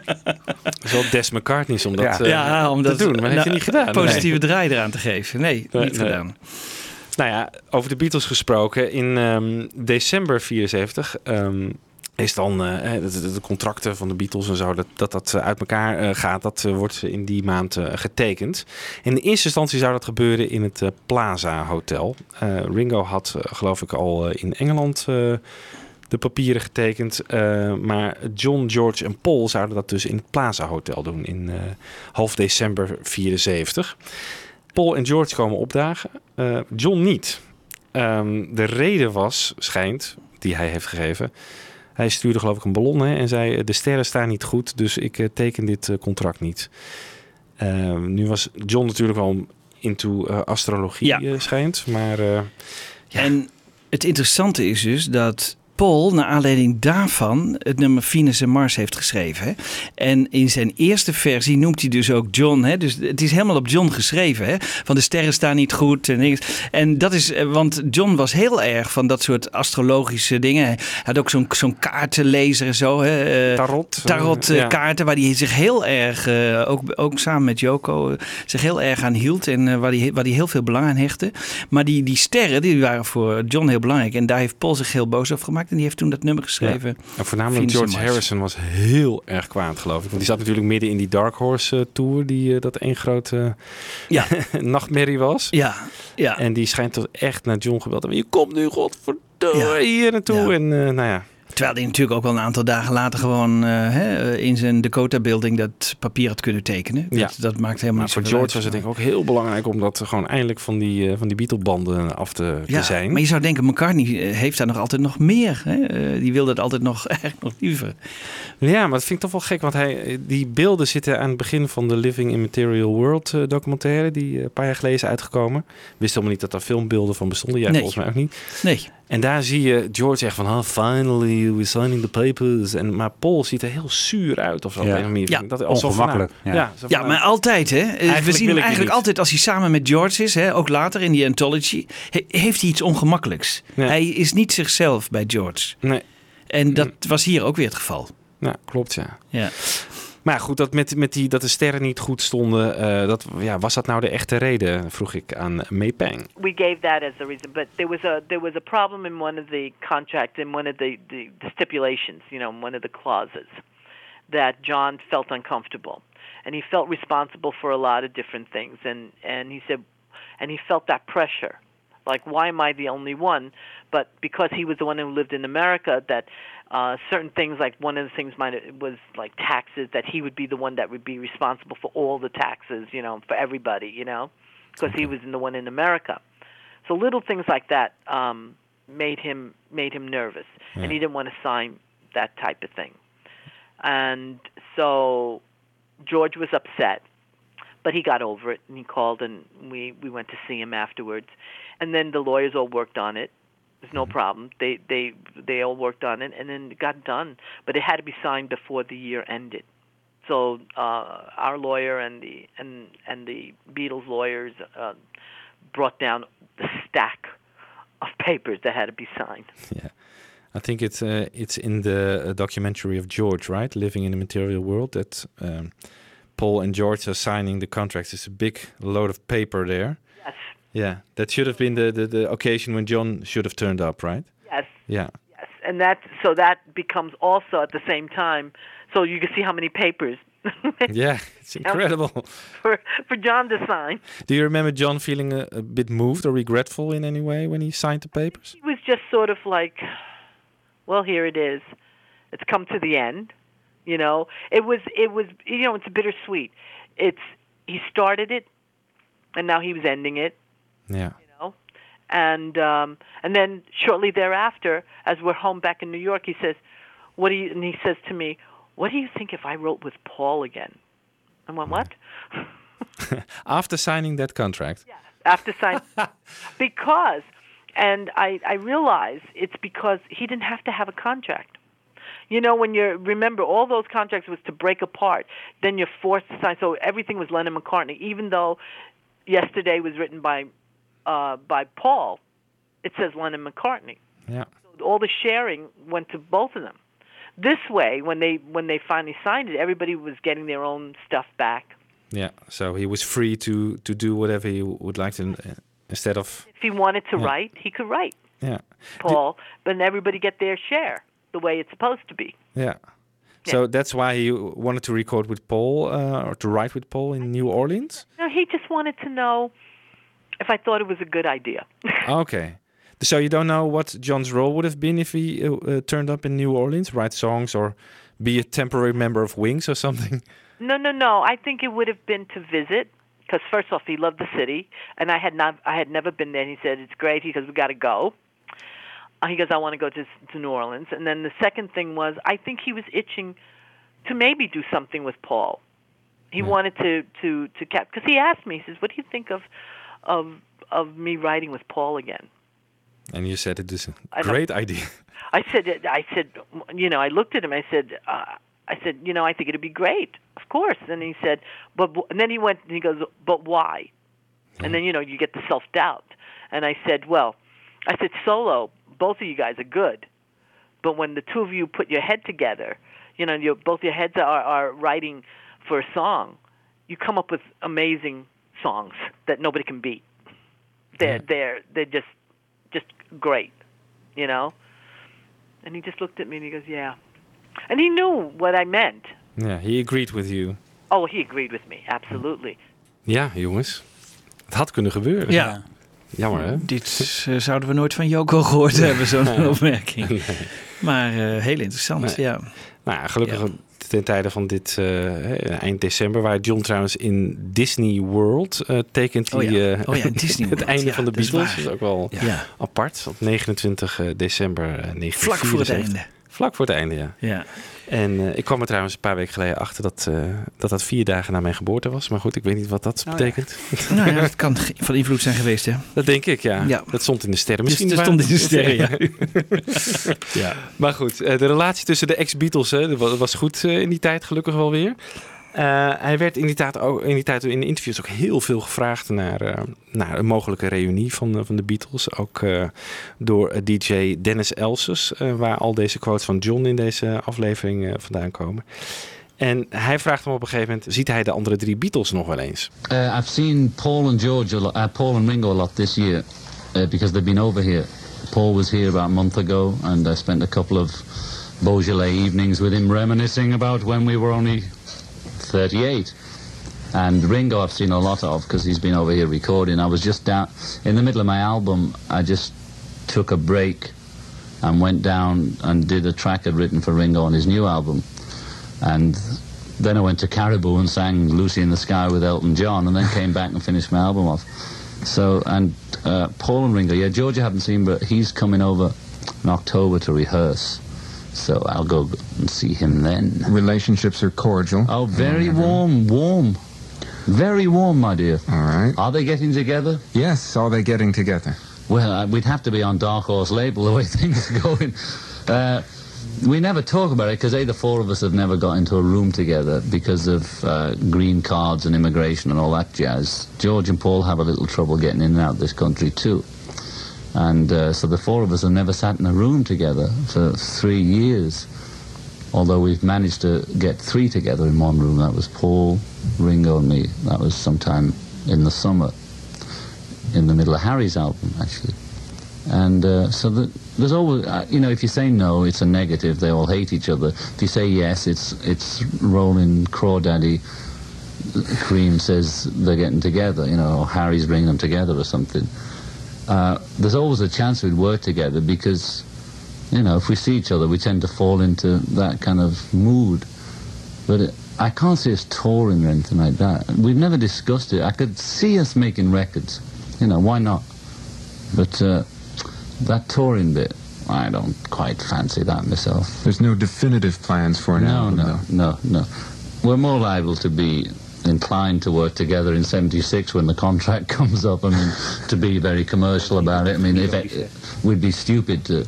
Het is wel Des McCartney's om dat, uh, ja, om dat te doen. Maar nou, heeft hij niet gedaan. Positieve nee. draai eraan te geven. Nee, nee niet nee. gedaan. Nou ja, over de Beatles gesproken. In um, december vierenzeventig... Um, is dan uh, de, de contracten van de Beatles en zo, dat dat, dat uit elkaar uh, gaat, dat uh, wordt in die maand uh, getekend. In de eerste instantie zou dat gebeuren in het uh, Plaza Hotel. Uh, Ringo had, uh, geloof ik, al uh, in Engeland uh, de papieren getekend. Uh, maar John, George en Paul zouden dat dus in het Plaza Hotel doen in uh, half december vierenzeventig. Paul en George komen opdagen, uh, John niet. Um, de reden was, schijnt, die hij heeft gegeven... Hij stuurde geloof ik een ballon hè, en zei... de sterren staan niet goed, dus ik uh, teken dit uh, contract niet. Uh, nu was John natuurlijk wel into uh, astrologie ja. uh, schijnt. Maar, uh, ja. En het interessante is dus dat Paul... naar aanleiding daarvan het nummer Venus en Mars heeft geschreven. Hè? En in zijn eerste versie noemt hij dus ook John. Hè? Dus het is helemaal op John geschreven. Hè? Van de sterren staan niet goed. En, niks. En dat is, want John was heel erg van dat soort astrologische dingen. Hij had ook zo'n, zo'n kaartenlezer en zo. Hè? Tarot. Tarotkaarten ja. waar hij zich heel erg, ook, ook samen met Yoko, zich heel erg aan hield. En waar hij, waar hij heel veel belang aan hechtte. Maar die, die sterren, die waren voor John heel belangrijk. En daar heeft Paul zich heel boos over gemaakt. En die heeft toen dat nummer geschreven. Ja. En voornamelijk George Harrison was heel erg kwaad, geloof ik. Want die zat natuurlijk midden in die Dark Horse uh, tour. Die uh, dat één grote uh, ja. nachtmerrie was. Ja. Ja. En die schijnt toch echt naar John gebeld. Je komt nu, godverdomme, ja. hier naartoe. Ja. En uh, nou ja. Terwijl hij natuurlijk ook wel een aantal dagen later gewoon uh, hè, in zijn Dakota building dat papier had kunnen tekenen. Ja. Dat, dat maakt helemaal niks. Maar voor George was het denk ik ook heel belangrijk om dat gewoon eindelijk van die, uh, van die Beatle-banden af te, ja, te zijn. Maar je zou denken, McCartney heeft daar nog altijd nog meer. Hè? Uh, die wil dat altijd nog, eigenlijk nog liever. Ja, maar dat vind ik toch wel gek. Want hij, die beelden zitten aan het begin van de Living in Material World uh, documentaire. Die uh, een paar jaar geleden is uitgekomen. Wist helemaal niet dat daar filmbeelden van bestonden. Jij nee. volgens mij ook niet. Nee. En daar zie je George echt van, oh, finally, we're signing the papers. En, maar Paul ziet er heel zuur uit of zo. Ja, ja. Dat, ongemakkelijk. Ja. Ja, ja, maar altijd, hè. Eigenlijk we zien hem eigenlijk altijd als hij samen met George is, hè, ook later in die anthology, he, heeft hij iets ongemakkelijks. Ja. Hij is niet zichzelf bij George. Nee. En dat was hier ook weer het geval. Ja, klopt, ja. Ja. Maar goed, dat, met, met die, dat de sterren niet goed stonden, uh, dat, ja, was dat nou de echte reden? Vroeg ik aan May Pang. We gave that as a reason, but there was a there was a problem in one of the contract, in one of the, the, the stipulations, you know, in one of the clauses, that John felt uncomfortable, and he felt responsible for a lot of different things, and and he said, and he felt that pressure, like why am I the only one? But because he was the one who lived in America, that. Uh, certain things, like one of the things mine was like taxes, that he would be the one that would be responsible for all the taxes, you know, for everybody, you know, because he was the one in America. So little things like that um, made him made him nervous, yeah. and he didn't want to sign that type of thing. And so George was upset, but he got over it, and he called, and we, we went to see him afterwards. And then the lawyers all worked on it. There's no problem. They they they all worked on it, and then it got done. But it had to be signed before the year ended. So uh, our lawyer and the and and the Beatles lawyers uh, brought down the stack of papers that had to be signed. Yeah, I think it's uh, it's in the documentary of George, right? Living in the Material World, that um, Paul and George are signing the contracts. It's a big load of paper there. Yes. Yeah, that should have been the, the, the occasion when John should have turned up, right? Yes. Yeah. Yes, and that so that becomes also at the same time. So you can see how many papers. Yeah, it's incredible. For, for John to sign. Do you remember John feeling a, a bit moved or regretful in any way when he signed the papers? He was just sort of like, well, here it is. It's come to the end. You know, it was, it was, you know, it's bittersweet. It's, he started it and now he was ending it. Yeah. You know, and, um, and then shortly thereafter, as we're home back in New York, he says, what do you, and he says to me, what do you think if I wrote with Paul again? I went, what? After signing that contract? Yeah, after signing. Because, and I, I realize it's because he didn't have to have a contract. You know, when you remember, all those contracts was to break apart. Then you're forced to sign. So everything was Lennon McCartney, even though Yesterday was written by uh, by Paul. It says Lennon McCartney. Yeah. So all the sharing went to both of them. This way, when they when they finally signed it, everybody was getting their own stuff back. Yeah, so he was free to, to do whatever he would like to, uh, instead of... If he wanted to yeah. write, he could write. Yeah. Paul, but everybody get their share, the way it's supposed to be. Yeah. yeah. So that's why he wanted to record with Paul, uh, or to write with Paul in New Orleans? No, he just wanted to know if I thought it was a good idea. Okay. So you don't know what John's role would have been if he uh, uh, turned up in New Orleans, write songs, or be a temporary member of Wings or something? No, no, no. I think it would have been to visit, because first off, he loved the city, and I had not, I had never been there. And he said, it's great. He goes, we got to go. Uh, he goes, I want to go to, to New Orleans. And then the second thing was, I think he was itching to maybe do something with Paul. He yeah. wanted to, to, to cap, because he asked me, he says, what do you think of, of, of me writing with Paul again? And you said it is a great I idea. I said, I said, you know, I looked at him. I said, uh, I said, you know, I think it'd be great, of course. And he said, but w-, and then he went and he goes, but why? Yeah. And then you know, you get the self doubt. And I said, well, I said solo, both of you guys are good, but when the two of you put your head together, you know, you both your heads are, are writing for a song, you come up with amazing songs that nobody can beat. They're yeah. they're they're just. just great, you know? And he just looked at me and he goes, yeah. And he knew what I meant. Yeah, he agreed with you. Oh, he agreed with me, absolutely. Ja, jongens. Het had kunnen gebeuren. Ja. Jammer, hè? Dit uh, zouden we nooit van Yoko gehoord hebben, zo'n ja. opmerking. Nee. Maar uh, heel interessant, nee. ja. Nou ja, gelukkig ja. ten tijde van dit uh, eind december... waar John trouwens in Disney World uh, tekent... Oh ja. die, uh, oh ja, Disney World. Het einde ja, van de Beatles. Dat is ook wel ja. Ja. apart. Op negenentwintig december negentien vierenzeventig. Vlak voor het einde. Vlak voor het einde, ja. ja. En uh, ik kwam er trouwens een paar weken geleden achter... Dat, uh, dat dat vier dagen na mijn geboorte was. Maar goed, ik weet niet wat dat oh, betekent. Ja. Nou ja, dat kan van invloed zijn geweest, hè? Dat denk ik, ja. ja. Dat stond in de sterren. Misschien dus, dat stond in de sterren, ja. ja. Maar goed, uh, de relatie tussen de ex-Beatles... Hè, was, was goed uh, in die tijd, gelukkig wel weer. Uh, hij werd in die, tijd ook, in die tijd in de interviews ook heel veel gevraagd... naar, uh, naar een mogelijke reunie van, uh, van de Beatles. Ook uh, door uh, D J Dennis Elsus... Uh, waar al deze quotes van John in deze aflevering uh, vandaan komen. En hij vraagt hem op een gegeven moment... ziet hij de andere drie Beatles nog wel eens? Uh, I've seen Paul and George, a lot, uh, Paul and Ringo a lot this year... Uh, because they've been over here. Paul was here about a month ago... and I spent a couple of Beaujolais evenings with him... reminiscing about when we were only... thirty-eight, and Ringo I've seen a lot of because he's been over here recording. I was just down in the middle of my album. I just took a break and went down and did a track I'd written for Ringo on his new album, and then I went to Caribou and sang Lucy in the Sky with Elton John, and then came back and finished my album off. So, and uh, Paul and Ringo, yeah, George I haven't seen, but he's coming over in October to rehearse. So I'll go and see him then. Relationships are cordial. Oh, very mm-hmm. warm, warm. Very warm, my dear. All right. Are they getting together? Yes, are they getting together? Well, uh, we'd have to be on Dark Horse label the way things are going. Uh, we never talk about it because the four of us have never got into a room together because of uh, green cards and immigration and all that jazz. George and Paul have a little trouble getting in and out of this country too. And uh, so the four of us have never sat in a room together for three years. Although we've managed to get three together in one room. That was Paul, Ringo and me. That was sometime in the summer, in the middle of Harry's album, actually. And uh, so the, there's always, uh, you know, if you say no, it's a negative. They all hate each other. If you say yes, it's it's Rolling Crawdaddy Cream says they're getting together, you know, or Harry's bringing them together or something. Uh, there's always a chance we'd work together because, you know, if we see each other, we tend to fall into that kind of mood. But it, I can't see us touring or anything like that. We've never discussed it. I could see us making records. You know, why not? But uh, that touring bit, I don't quite fancy that myself. There's no definitive plans for an no, album, No, no, no, no. We're more liable to be inclined to work together in seventy-six when the contract comes up. I mean, to be very commercial about it. I mean, if it, we'd be stupid to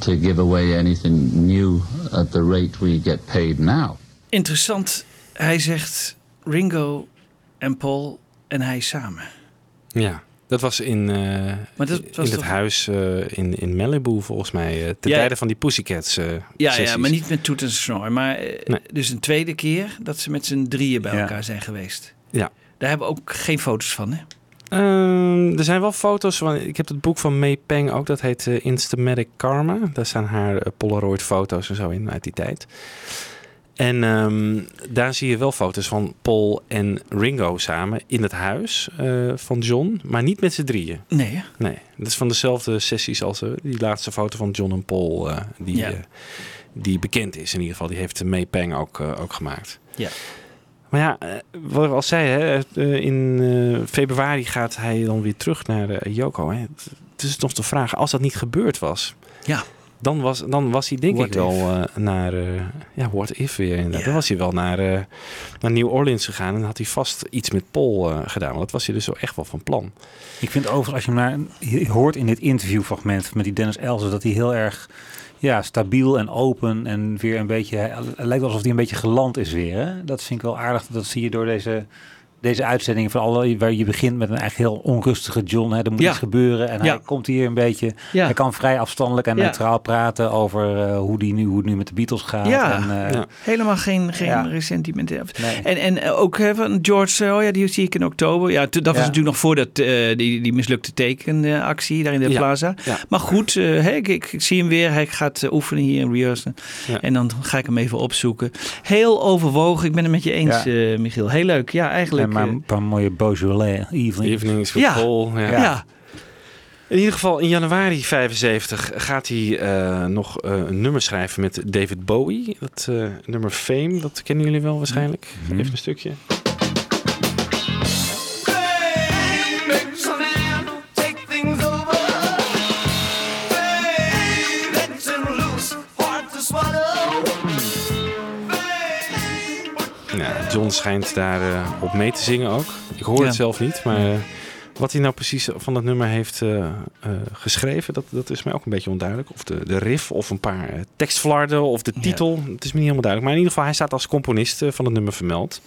to give away anything new at the rate we get paid now. Interessant. Hij zegt Ringo en Paul en hij samen. Ja, dat was in, uh, dat was in toch... het huis uh, in, in Malibu volgens mij. Uh, ten ja, tijde van die Pussycats uh, ja, ja, maar niet met toet en snor. Maar uh, nee. Dus een tweede keer dat ze met z'n drieën bij ja. elkaar zijn geweest. Ja. Daar hebben we ook geen foto's van, hè? Um, er zijn wel foto's van. Ik heb het boek van May Pang ook. Dat heet uh, Instamatic Karma. Daar staan haar uh, Polaroid foto's en zo in uit die tijd. En um, daar zie je wel foto's van Paul en Ringo samen in het huis uh, van John. Maar niet met z'n drieën. Nee. Nee. Dat is van dezelfde sessies als uh, die laatste foto van John en Paul. Uh, die, ja. uh, die bekend is in ieder geval. Die heeft May Pang ook, uh, ook gemaakt. Ja. Maar ja, wat ik al zei, hè, in uh, februari gaat hij dan weer terug naar uh, Yoko. Hè. Het is nog de vraag, als dat niet gebeurd was, ja. dan, was dan was hij denk what ik if. wel uh, naar... Uh, ja, what if weer inderdaad. Ja. Dan was hij wel naar, uh, naar New Orleans gegaan en had hij vast iets met Paul uh, gedaan. Want dat was hij dus zo echt wel van plan. Ik vind overigens, als je hem naar, hoort in dit interviewfragment met die Dennis Elser, dat hij heel erg... Ja, stabiel en open en weer een beetje... Het lijkt alsof hij een beetje geland is weer. Hè? Dat vind ik wel aardig. Dat zie je door deze, deze uitzendingen van alle... Waar je begint met een eigenlijk heel onrustige John. Hè? Er moet ja. iets gebeuren en ja. hij komt hier een beetje... Ja. Hij kan vrij afstandelijk en ja. neutraal praten over uh, hoe, die nu, hoe het nu met de Beatles gaat. Ja, en, uh, ja. helemaal geen, geen ja. resentiment. Nee. En, en ook hè, van George, oh ja, die zie ik in oktober. Ja, dat was ja. natuurlijk nog voordat uh, die, die mislukte tekenactie daar in de ja. plaza. Ja. Maar goed, uh, hey, ik, ik, ik zie hem weer. Hij gaat uh, oefenen hier in rehearsen. Ja. En dan ga ik hem even opzoeken. Heel overwogen. Ik ben het met je eens, ja. uh, Michiel. Heel leuk. Ja, eigenlijk... En maar een paar mooie Beaujolais. Evening. Evening is ja. vol. Ja. ja. In ieder geval in januari vijfenzeventig gaat hij uh, nog uh, een nummer schrijven met David Bowie. Dat uh, nummer Fame, dat kennen jullie wel waarschijnlijk. Mm-hmm. Even een stukje. John schijnt daar uh, op mee te zingen ook. Ik hoor ja. het zelf niet, maar uh, wat hij nou precies van dat nummer heeft uh, uh, geschreven, dat, dat is mij ook een beetje onduidelijk. Of de, de riff, of een paar uh, tekstflarden, of de titel. Ja. Het is me niet helemaal duidelijk. Maar in ieder geval, hij staat als componist uh, van het nummer vermeld.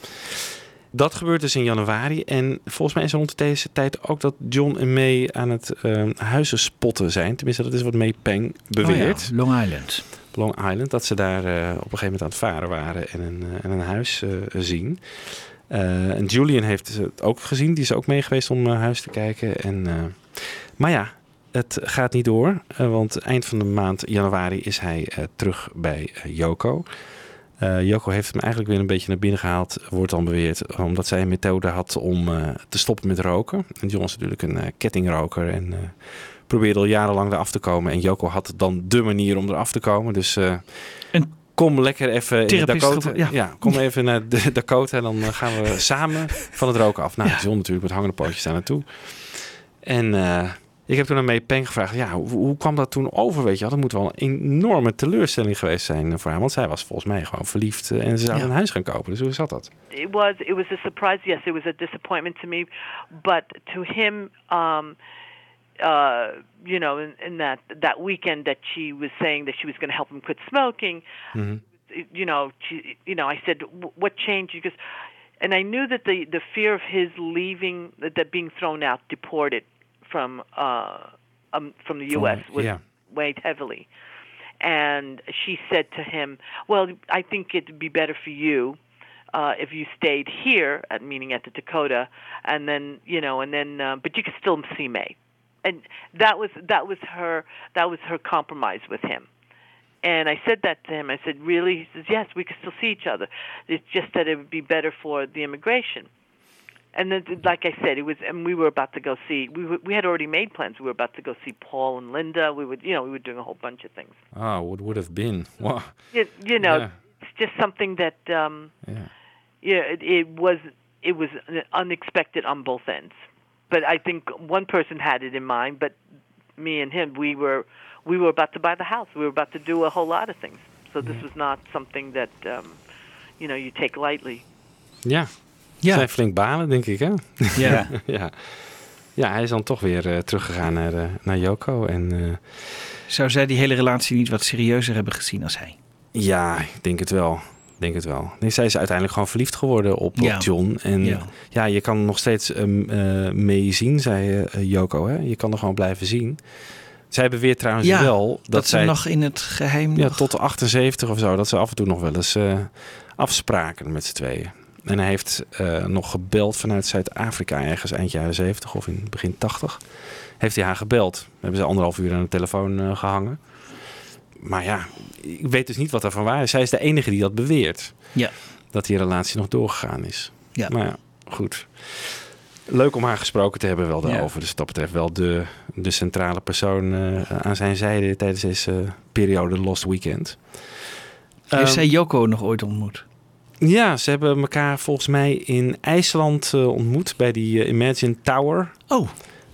Dat gebeurt dus in januari. En volgens mij is er rond deze tijd ook dat John en May aan het uh, huizen spotten zijn. Tenminste, dat is wat May Pang beweert. Oh ja, Long Island. Long Island, dat ze daar uh, op een gegeven moment aan het varen waren en een, uh, en een huis uh, zien. Uh, en Julian heeft het ook gezien. Die is ook mee geweest om uh, huis te kijken. En, uh, maar ja, het gaat niet door. Uh, want eind van de maand januari is hij uh, terug bij uh, Yoko. Uh, Yoko heeft hem eigenlijk weer een beetje naar binnen gehaald, wordt dan beweerd, omdat zij een methode had om uh, te stoppen met roken. En John is natuurlijk een uh, kettingroker en... Uh, probeerde al jarenlang eraf te komen. En Yoko had dan de manier om eraf te komen. Dus uh, en kom lekker even in Dakota. Gevo- ja. ja, kom even naar de Dakota. En dan uh, gaan we samen van het roken af. Nou, ja. John natuurlijk met hangende pootjes daar naartoe. En uh, ik heb toen aan May Pang gevraagd. Ja, hoe, hoe kwam dat toen over? Weet je, dat moet wel een enorme teleurstelling geweest zijn voor haar. Want zij was volgens mij gewoon verliefd. En ze zou ja. een huis gaan kopen. Dus hoe zat dat? It was, it was a surprise. Yes, it was a disappointment to me. But to him... Um, uh, you know, in, in that that weekend that she was saying that she was going to help him quit smoking. Mm-hmm. You know, she, you know, I said, what changed? She goes, and I knew that the, the fear of his leaving, that being thrown out, deported from uh, um, from the U S was yeah. weighed heavily. And she said to him, well, I think it would be better for you uh, if you stayed here, at, meaning at the Dakota, and then, you know, and then, uh, but you could still see May. And that was that was her that was her compromise with him. And I said that to him. I said, really? He says, yes, we could still see each other. It's just that it would be better for the immigration. And then, like I said, it was, and we were about to go see, we were, we had already made plans. We were about to go see Paul and Linda. We would, you know, we were doing a whole bunch of things. Oh, what would have been? Wow. You, you know, yeah. It's just something that, um, yeah, yeah it, it was, it was unexpected on both ends. But I think one person had it in mind, but me and him, we were, we were about to buy the house. We were about to do a whole lot of things. So this yeah. was not something that, um, you know, you take lightly. Yeah. Ja. Zij flink balen, denk ik, hè? Ja. ja. ja, hij is dan toch weer uh, teruggegaan naar, uh, naar Yoko. En, uh, zou zij die hele relatie niet wat serieuzer hebben gezien als hij? Ja, ik denk het wel. Denk het wel. Nee, zij is uiteindelijk gewoon verliefd geworden op, ja. op John. En ja. ja, je kan nog steeds um, uh, mee zien, zei uh, Yoko. Hè? Je kan er gewoon blijven zien. Zij beweert trouwens ja, wel... dat, dat zij nog in het geheim... Ja, nog... tot de achtenzeventig of zo, dat ze af en toe nog wel eens uh, afspraken met z'n tweeën. En hij heeft uh, nog gebeld vanuit Zuid-Afrika, ergens eind jaren zeventig of in begin tachtig. Heeft hij haar gebeld. Dan hebben ze anderhalf uur aan de telefoon uh, gehangen. Maar ja, ik weet dus niet wat daarvan waar is. Zij is de enige die dat beweert. Ja. Dat die relatie nog doorgegaan is. Ja. Maar ja, goed. Leuk om haar gesproken te hebben wel daarover. Ja. Dus wat dat betreft wel de, de centrale persoon uh, aan zijn zijde tijdens deze uh, periode Lost Weekend. Heeft um, zij Yoko nog ooit ontmoet? Ja, ze hebben elkaar volgens mij in IJsland uh, ontmoet bij die uh, Imagine Tower. Oh. Daar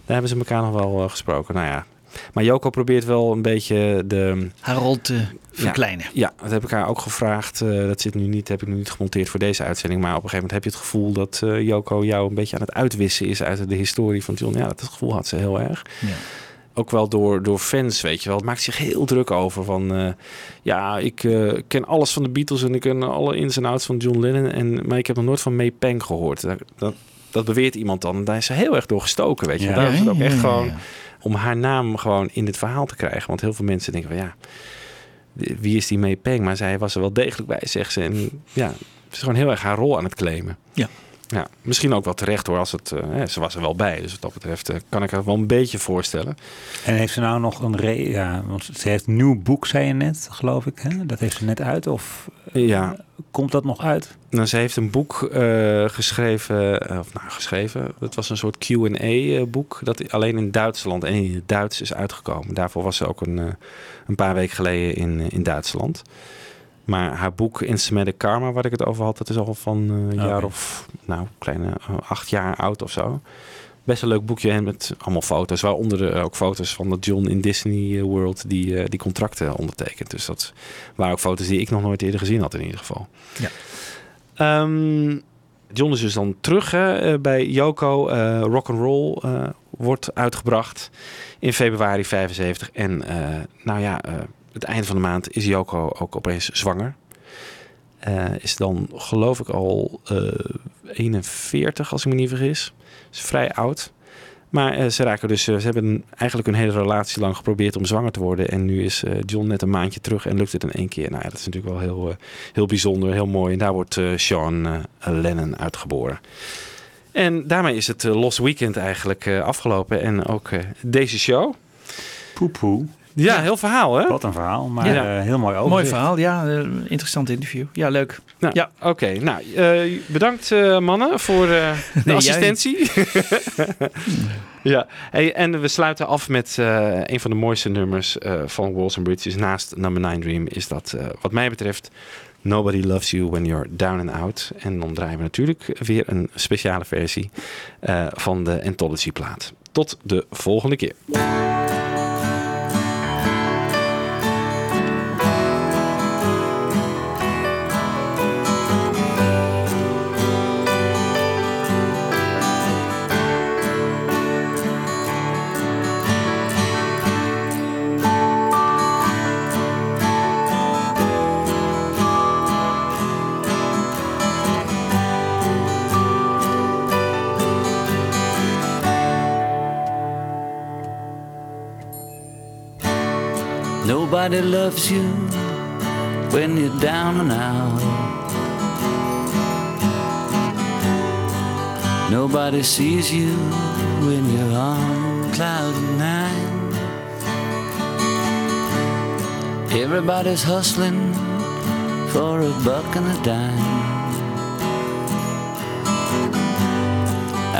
hebben ze elkaar nog wel uh, gesproken. Nou ja. Maar Yoko probeert wel een beetje de... haar rol te verkleinen. Ja, ja, dat heb ik haar ook gevraagd. Uh, dat zit nu niet, heb ik nu niet gemonteerd voor deze uitzending. Maar op een gegeven moment heb je het gevoel dat uh, Yoko jou een beetje aan het uitwissen is uit de historie van John. Ja, dat gevoel had ze heel erg. Ja. Ook wel door, door fans, weet je wel. Het maakt zich heel druk over. Van uh, ja, ik uh, ken alles van de Beatles en ik ken alle ins en outs van John Lennon. En, maar ik heb nog nooit van May Pang gehoord. Dat, dat, dat beweert iemand dan. En daar is ze heel erg door gestoken, weet je. Ja, daar is het ook echt ja, gewoon ja, ja. om haar naam gewoon in dit verhaal te krijgen. Want heel veel mensen denken van ja, wie is die May Pang? Maar zij was er wel degelijk bij, zegt ze. En ja, ze is gewoon heel erg haar rol aan het claimen. Ja. Ja, misschien ook wel terecht hoor. Als het, uh, ze was er wel bij. Dus wat dat betreft uh, kan ik het wel een beetje voorstellen. En heeft ze nou nog een... Re- ja, want ze heeft een nieuw boek, zei je net, geloof ik. Hè? Dat heeft ze net uit. Of uh, ja. komt dat nog uit? Nou, ze heeft een boek uh, geschreven. Uh, of nou, geschreven. Dat was een soort Q en A-boek. Dat alleen in Duitsland en in het Duits is uitgekomen. Daarvoor was ze ook een, uh, een paar weken geleden in, uh, in Duitsland. Maar haar boek Instamatic Karma, waar ik het over had... dat is al van een uh, jaar okay. of... nou, kleine uh, acht jaar oud of zo. Best een leuk boekje en met allemaal foto's. Waaronder de, ook foto's van dat John in Disney World... die, uh, die contracten ondertekent. Dus dat waren ook foto's die ik nog nooit eerder gezien had in ieder geval. Ja. Um, John is dus dan terug hè, bij Yoko. Uh, Rock'n'Roll uh, wordt uitgebracht in februari vijfenzeventig. En uh, nou ja... Uh, het einde van de maand is Yoko ook opeens zwanger. Uh, is dan geloof ik al uh, eenenveertig als ik me niet vergis. Is vrij oud. Maar uh, ze raken dus, uh, ze hebben eigenlijk hun hele relatie lang geprobeerd om zwanger te worden. En nu is uh, John net een maandje terug en lukt het in één keer. Nou ja, dat is natuurlijk wel heel, uh, heel bijzonder, heel mooi. En daar wordt uh, John uh, Lennon uitgeboren. En daarmee is het uh, Lost Weekend eigenlijk uh, afgelopen. En ook uh, deze show. Poepoe. Ja, heel verhaal, hè? Wat een verhaal, maar ja. uh, heel mooi overzicht. Mooi verhaal, ja. Uh, interessant interview. Ja, leuk. Nou, ja. Oké, okay. nou, uh, bedankt uh, mannen voor uh, de nee, assistentie. ja, hey, en we sluiten af met uh, een van de mooiste nummers uh, van Walls and Bridges. Naast Number Nine Dream is dat, uh, wat mij betreft, Nobody Loves You When You're Down and Out. En dan draaien we natuurlijk weer een speciale versie uh, van de Anthology plaat. Tot de volgende keer. Nobody loves you when you're down and out. Nobody sees you when you're on cloud nine. Everybody's hustling for a buck and a dime.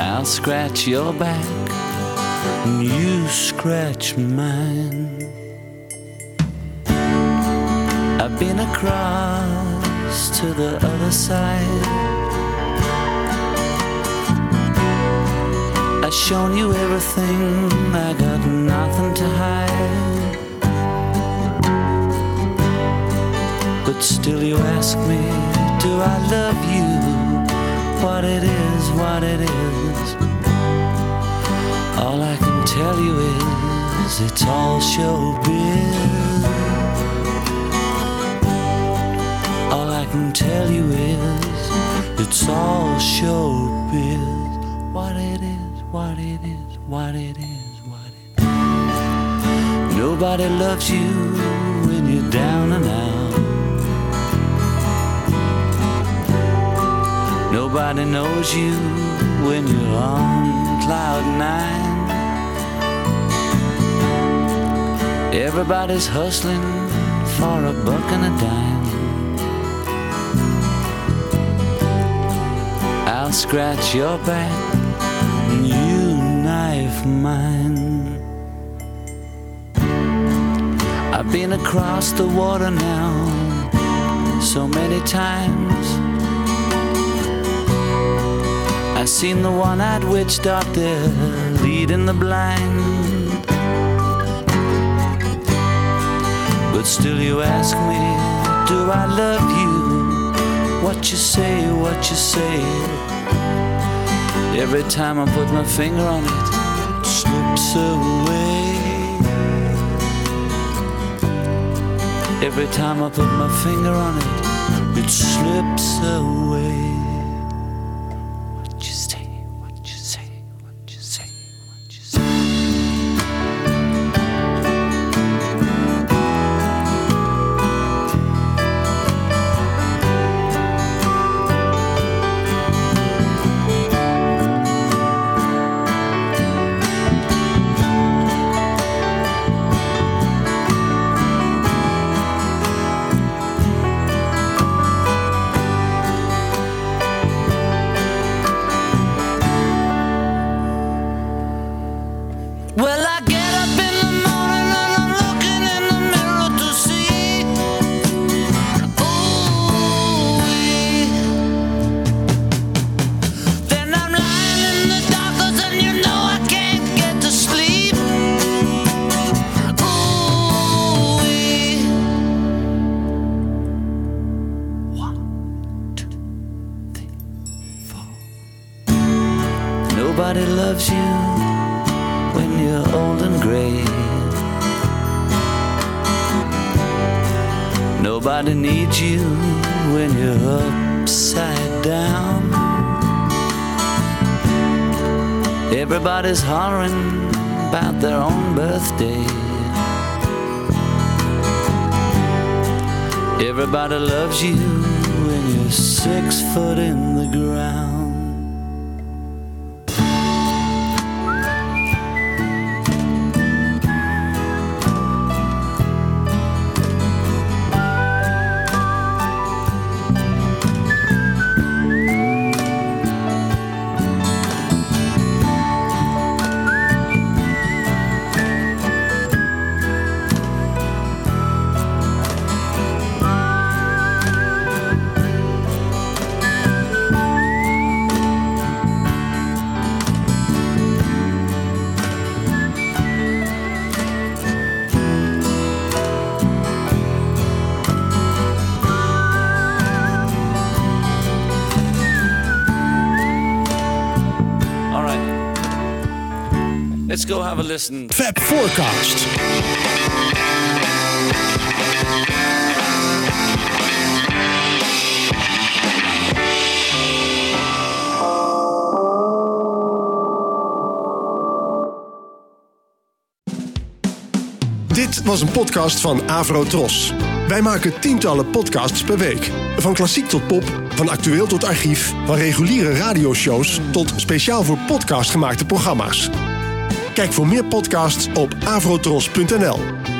I'll scratch your back and you scratch mine. I've been across to the other side. I've shown you everything, I got nothing to hide. But still you ask me, do I love you? What it is, what it is. All I can tell you is, it's all showbiz. All I can tell you is, it's all showbiz. What it is, what it is, what it is, what it is. Nobody loves you when you're down and out. Nobody knows you when you're on cloud nine. Everybody's hustling for a buck and a dime. I'll scratch your back and you knife mine. I've been across the water now so many times. I've seen the one-eyed witch out there leading the blind. But still you ask me, do I love you? What you say, what you say. Every time I put my finger on it, it slips away. Every time I put my finger on it, it slips away. What you say, what you say, what you say, what you say. Everybody's hollering about their own birthday. Everybody loves you when you're six foot in the ground. Let's go have a listen. Fab Forecast. Dit Dit was een podcast van Avro Tros. Wij maken tientallen podcasts per week. Van klassiek tot pop, van actueel tot archief, van reguliere radioshows tot speciaal voor podcast gemaakte programma's. Kijk voor meer podcasts op avrotros punt n l.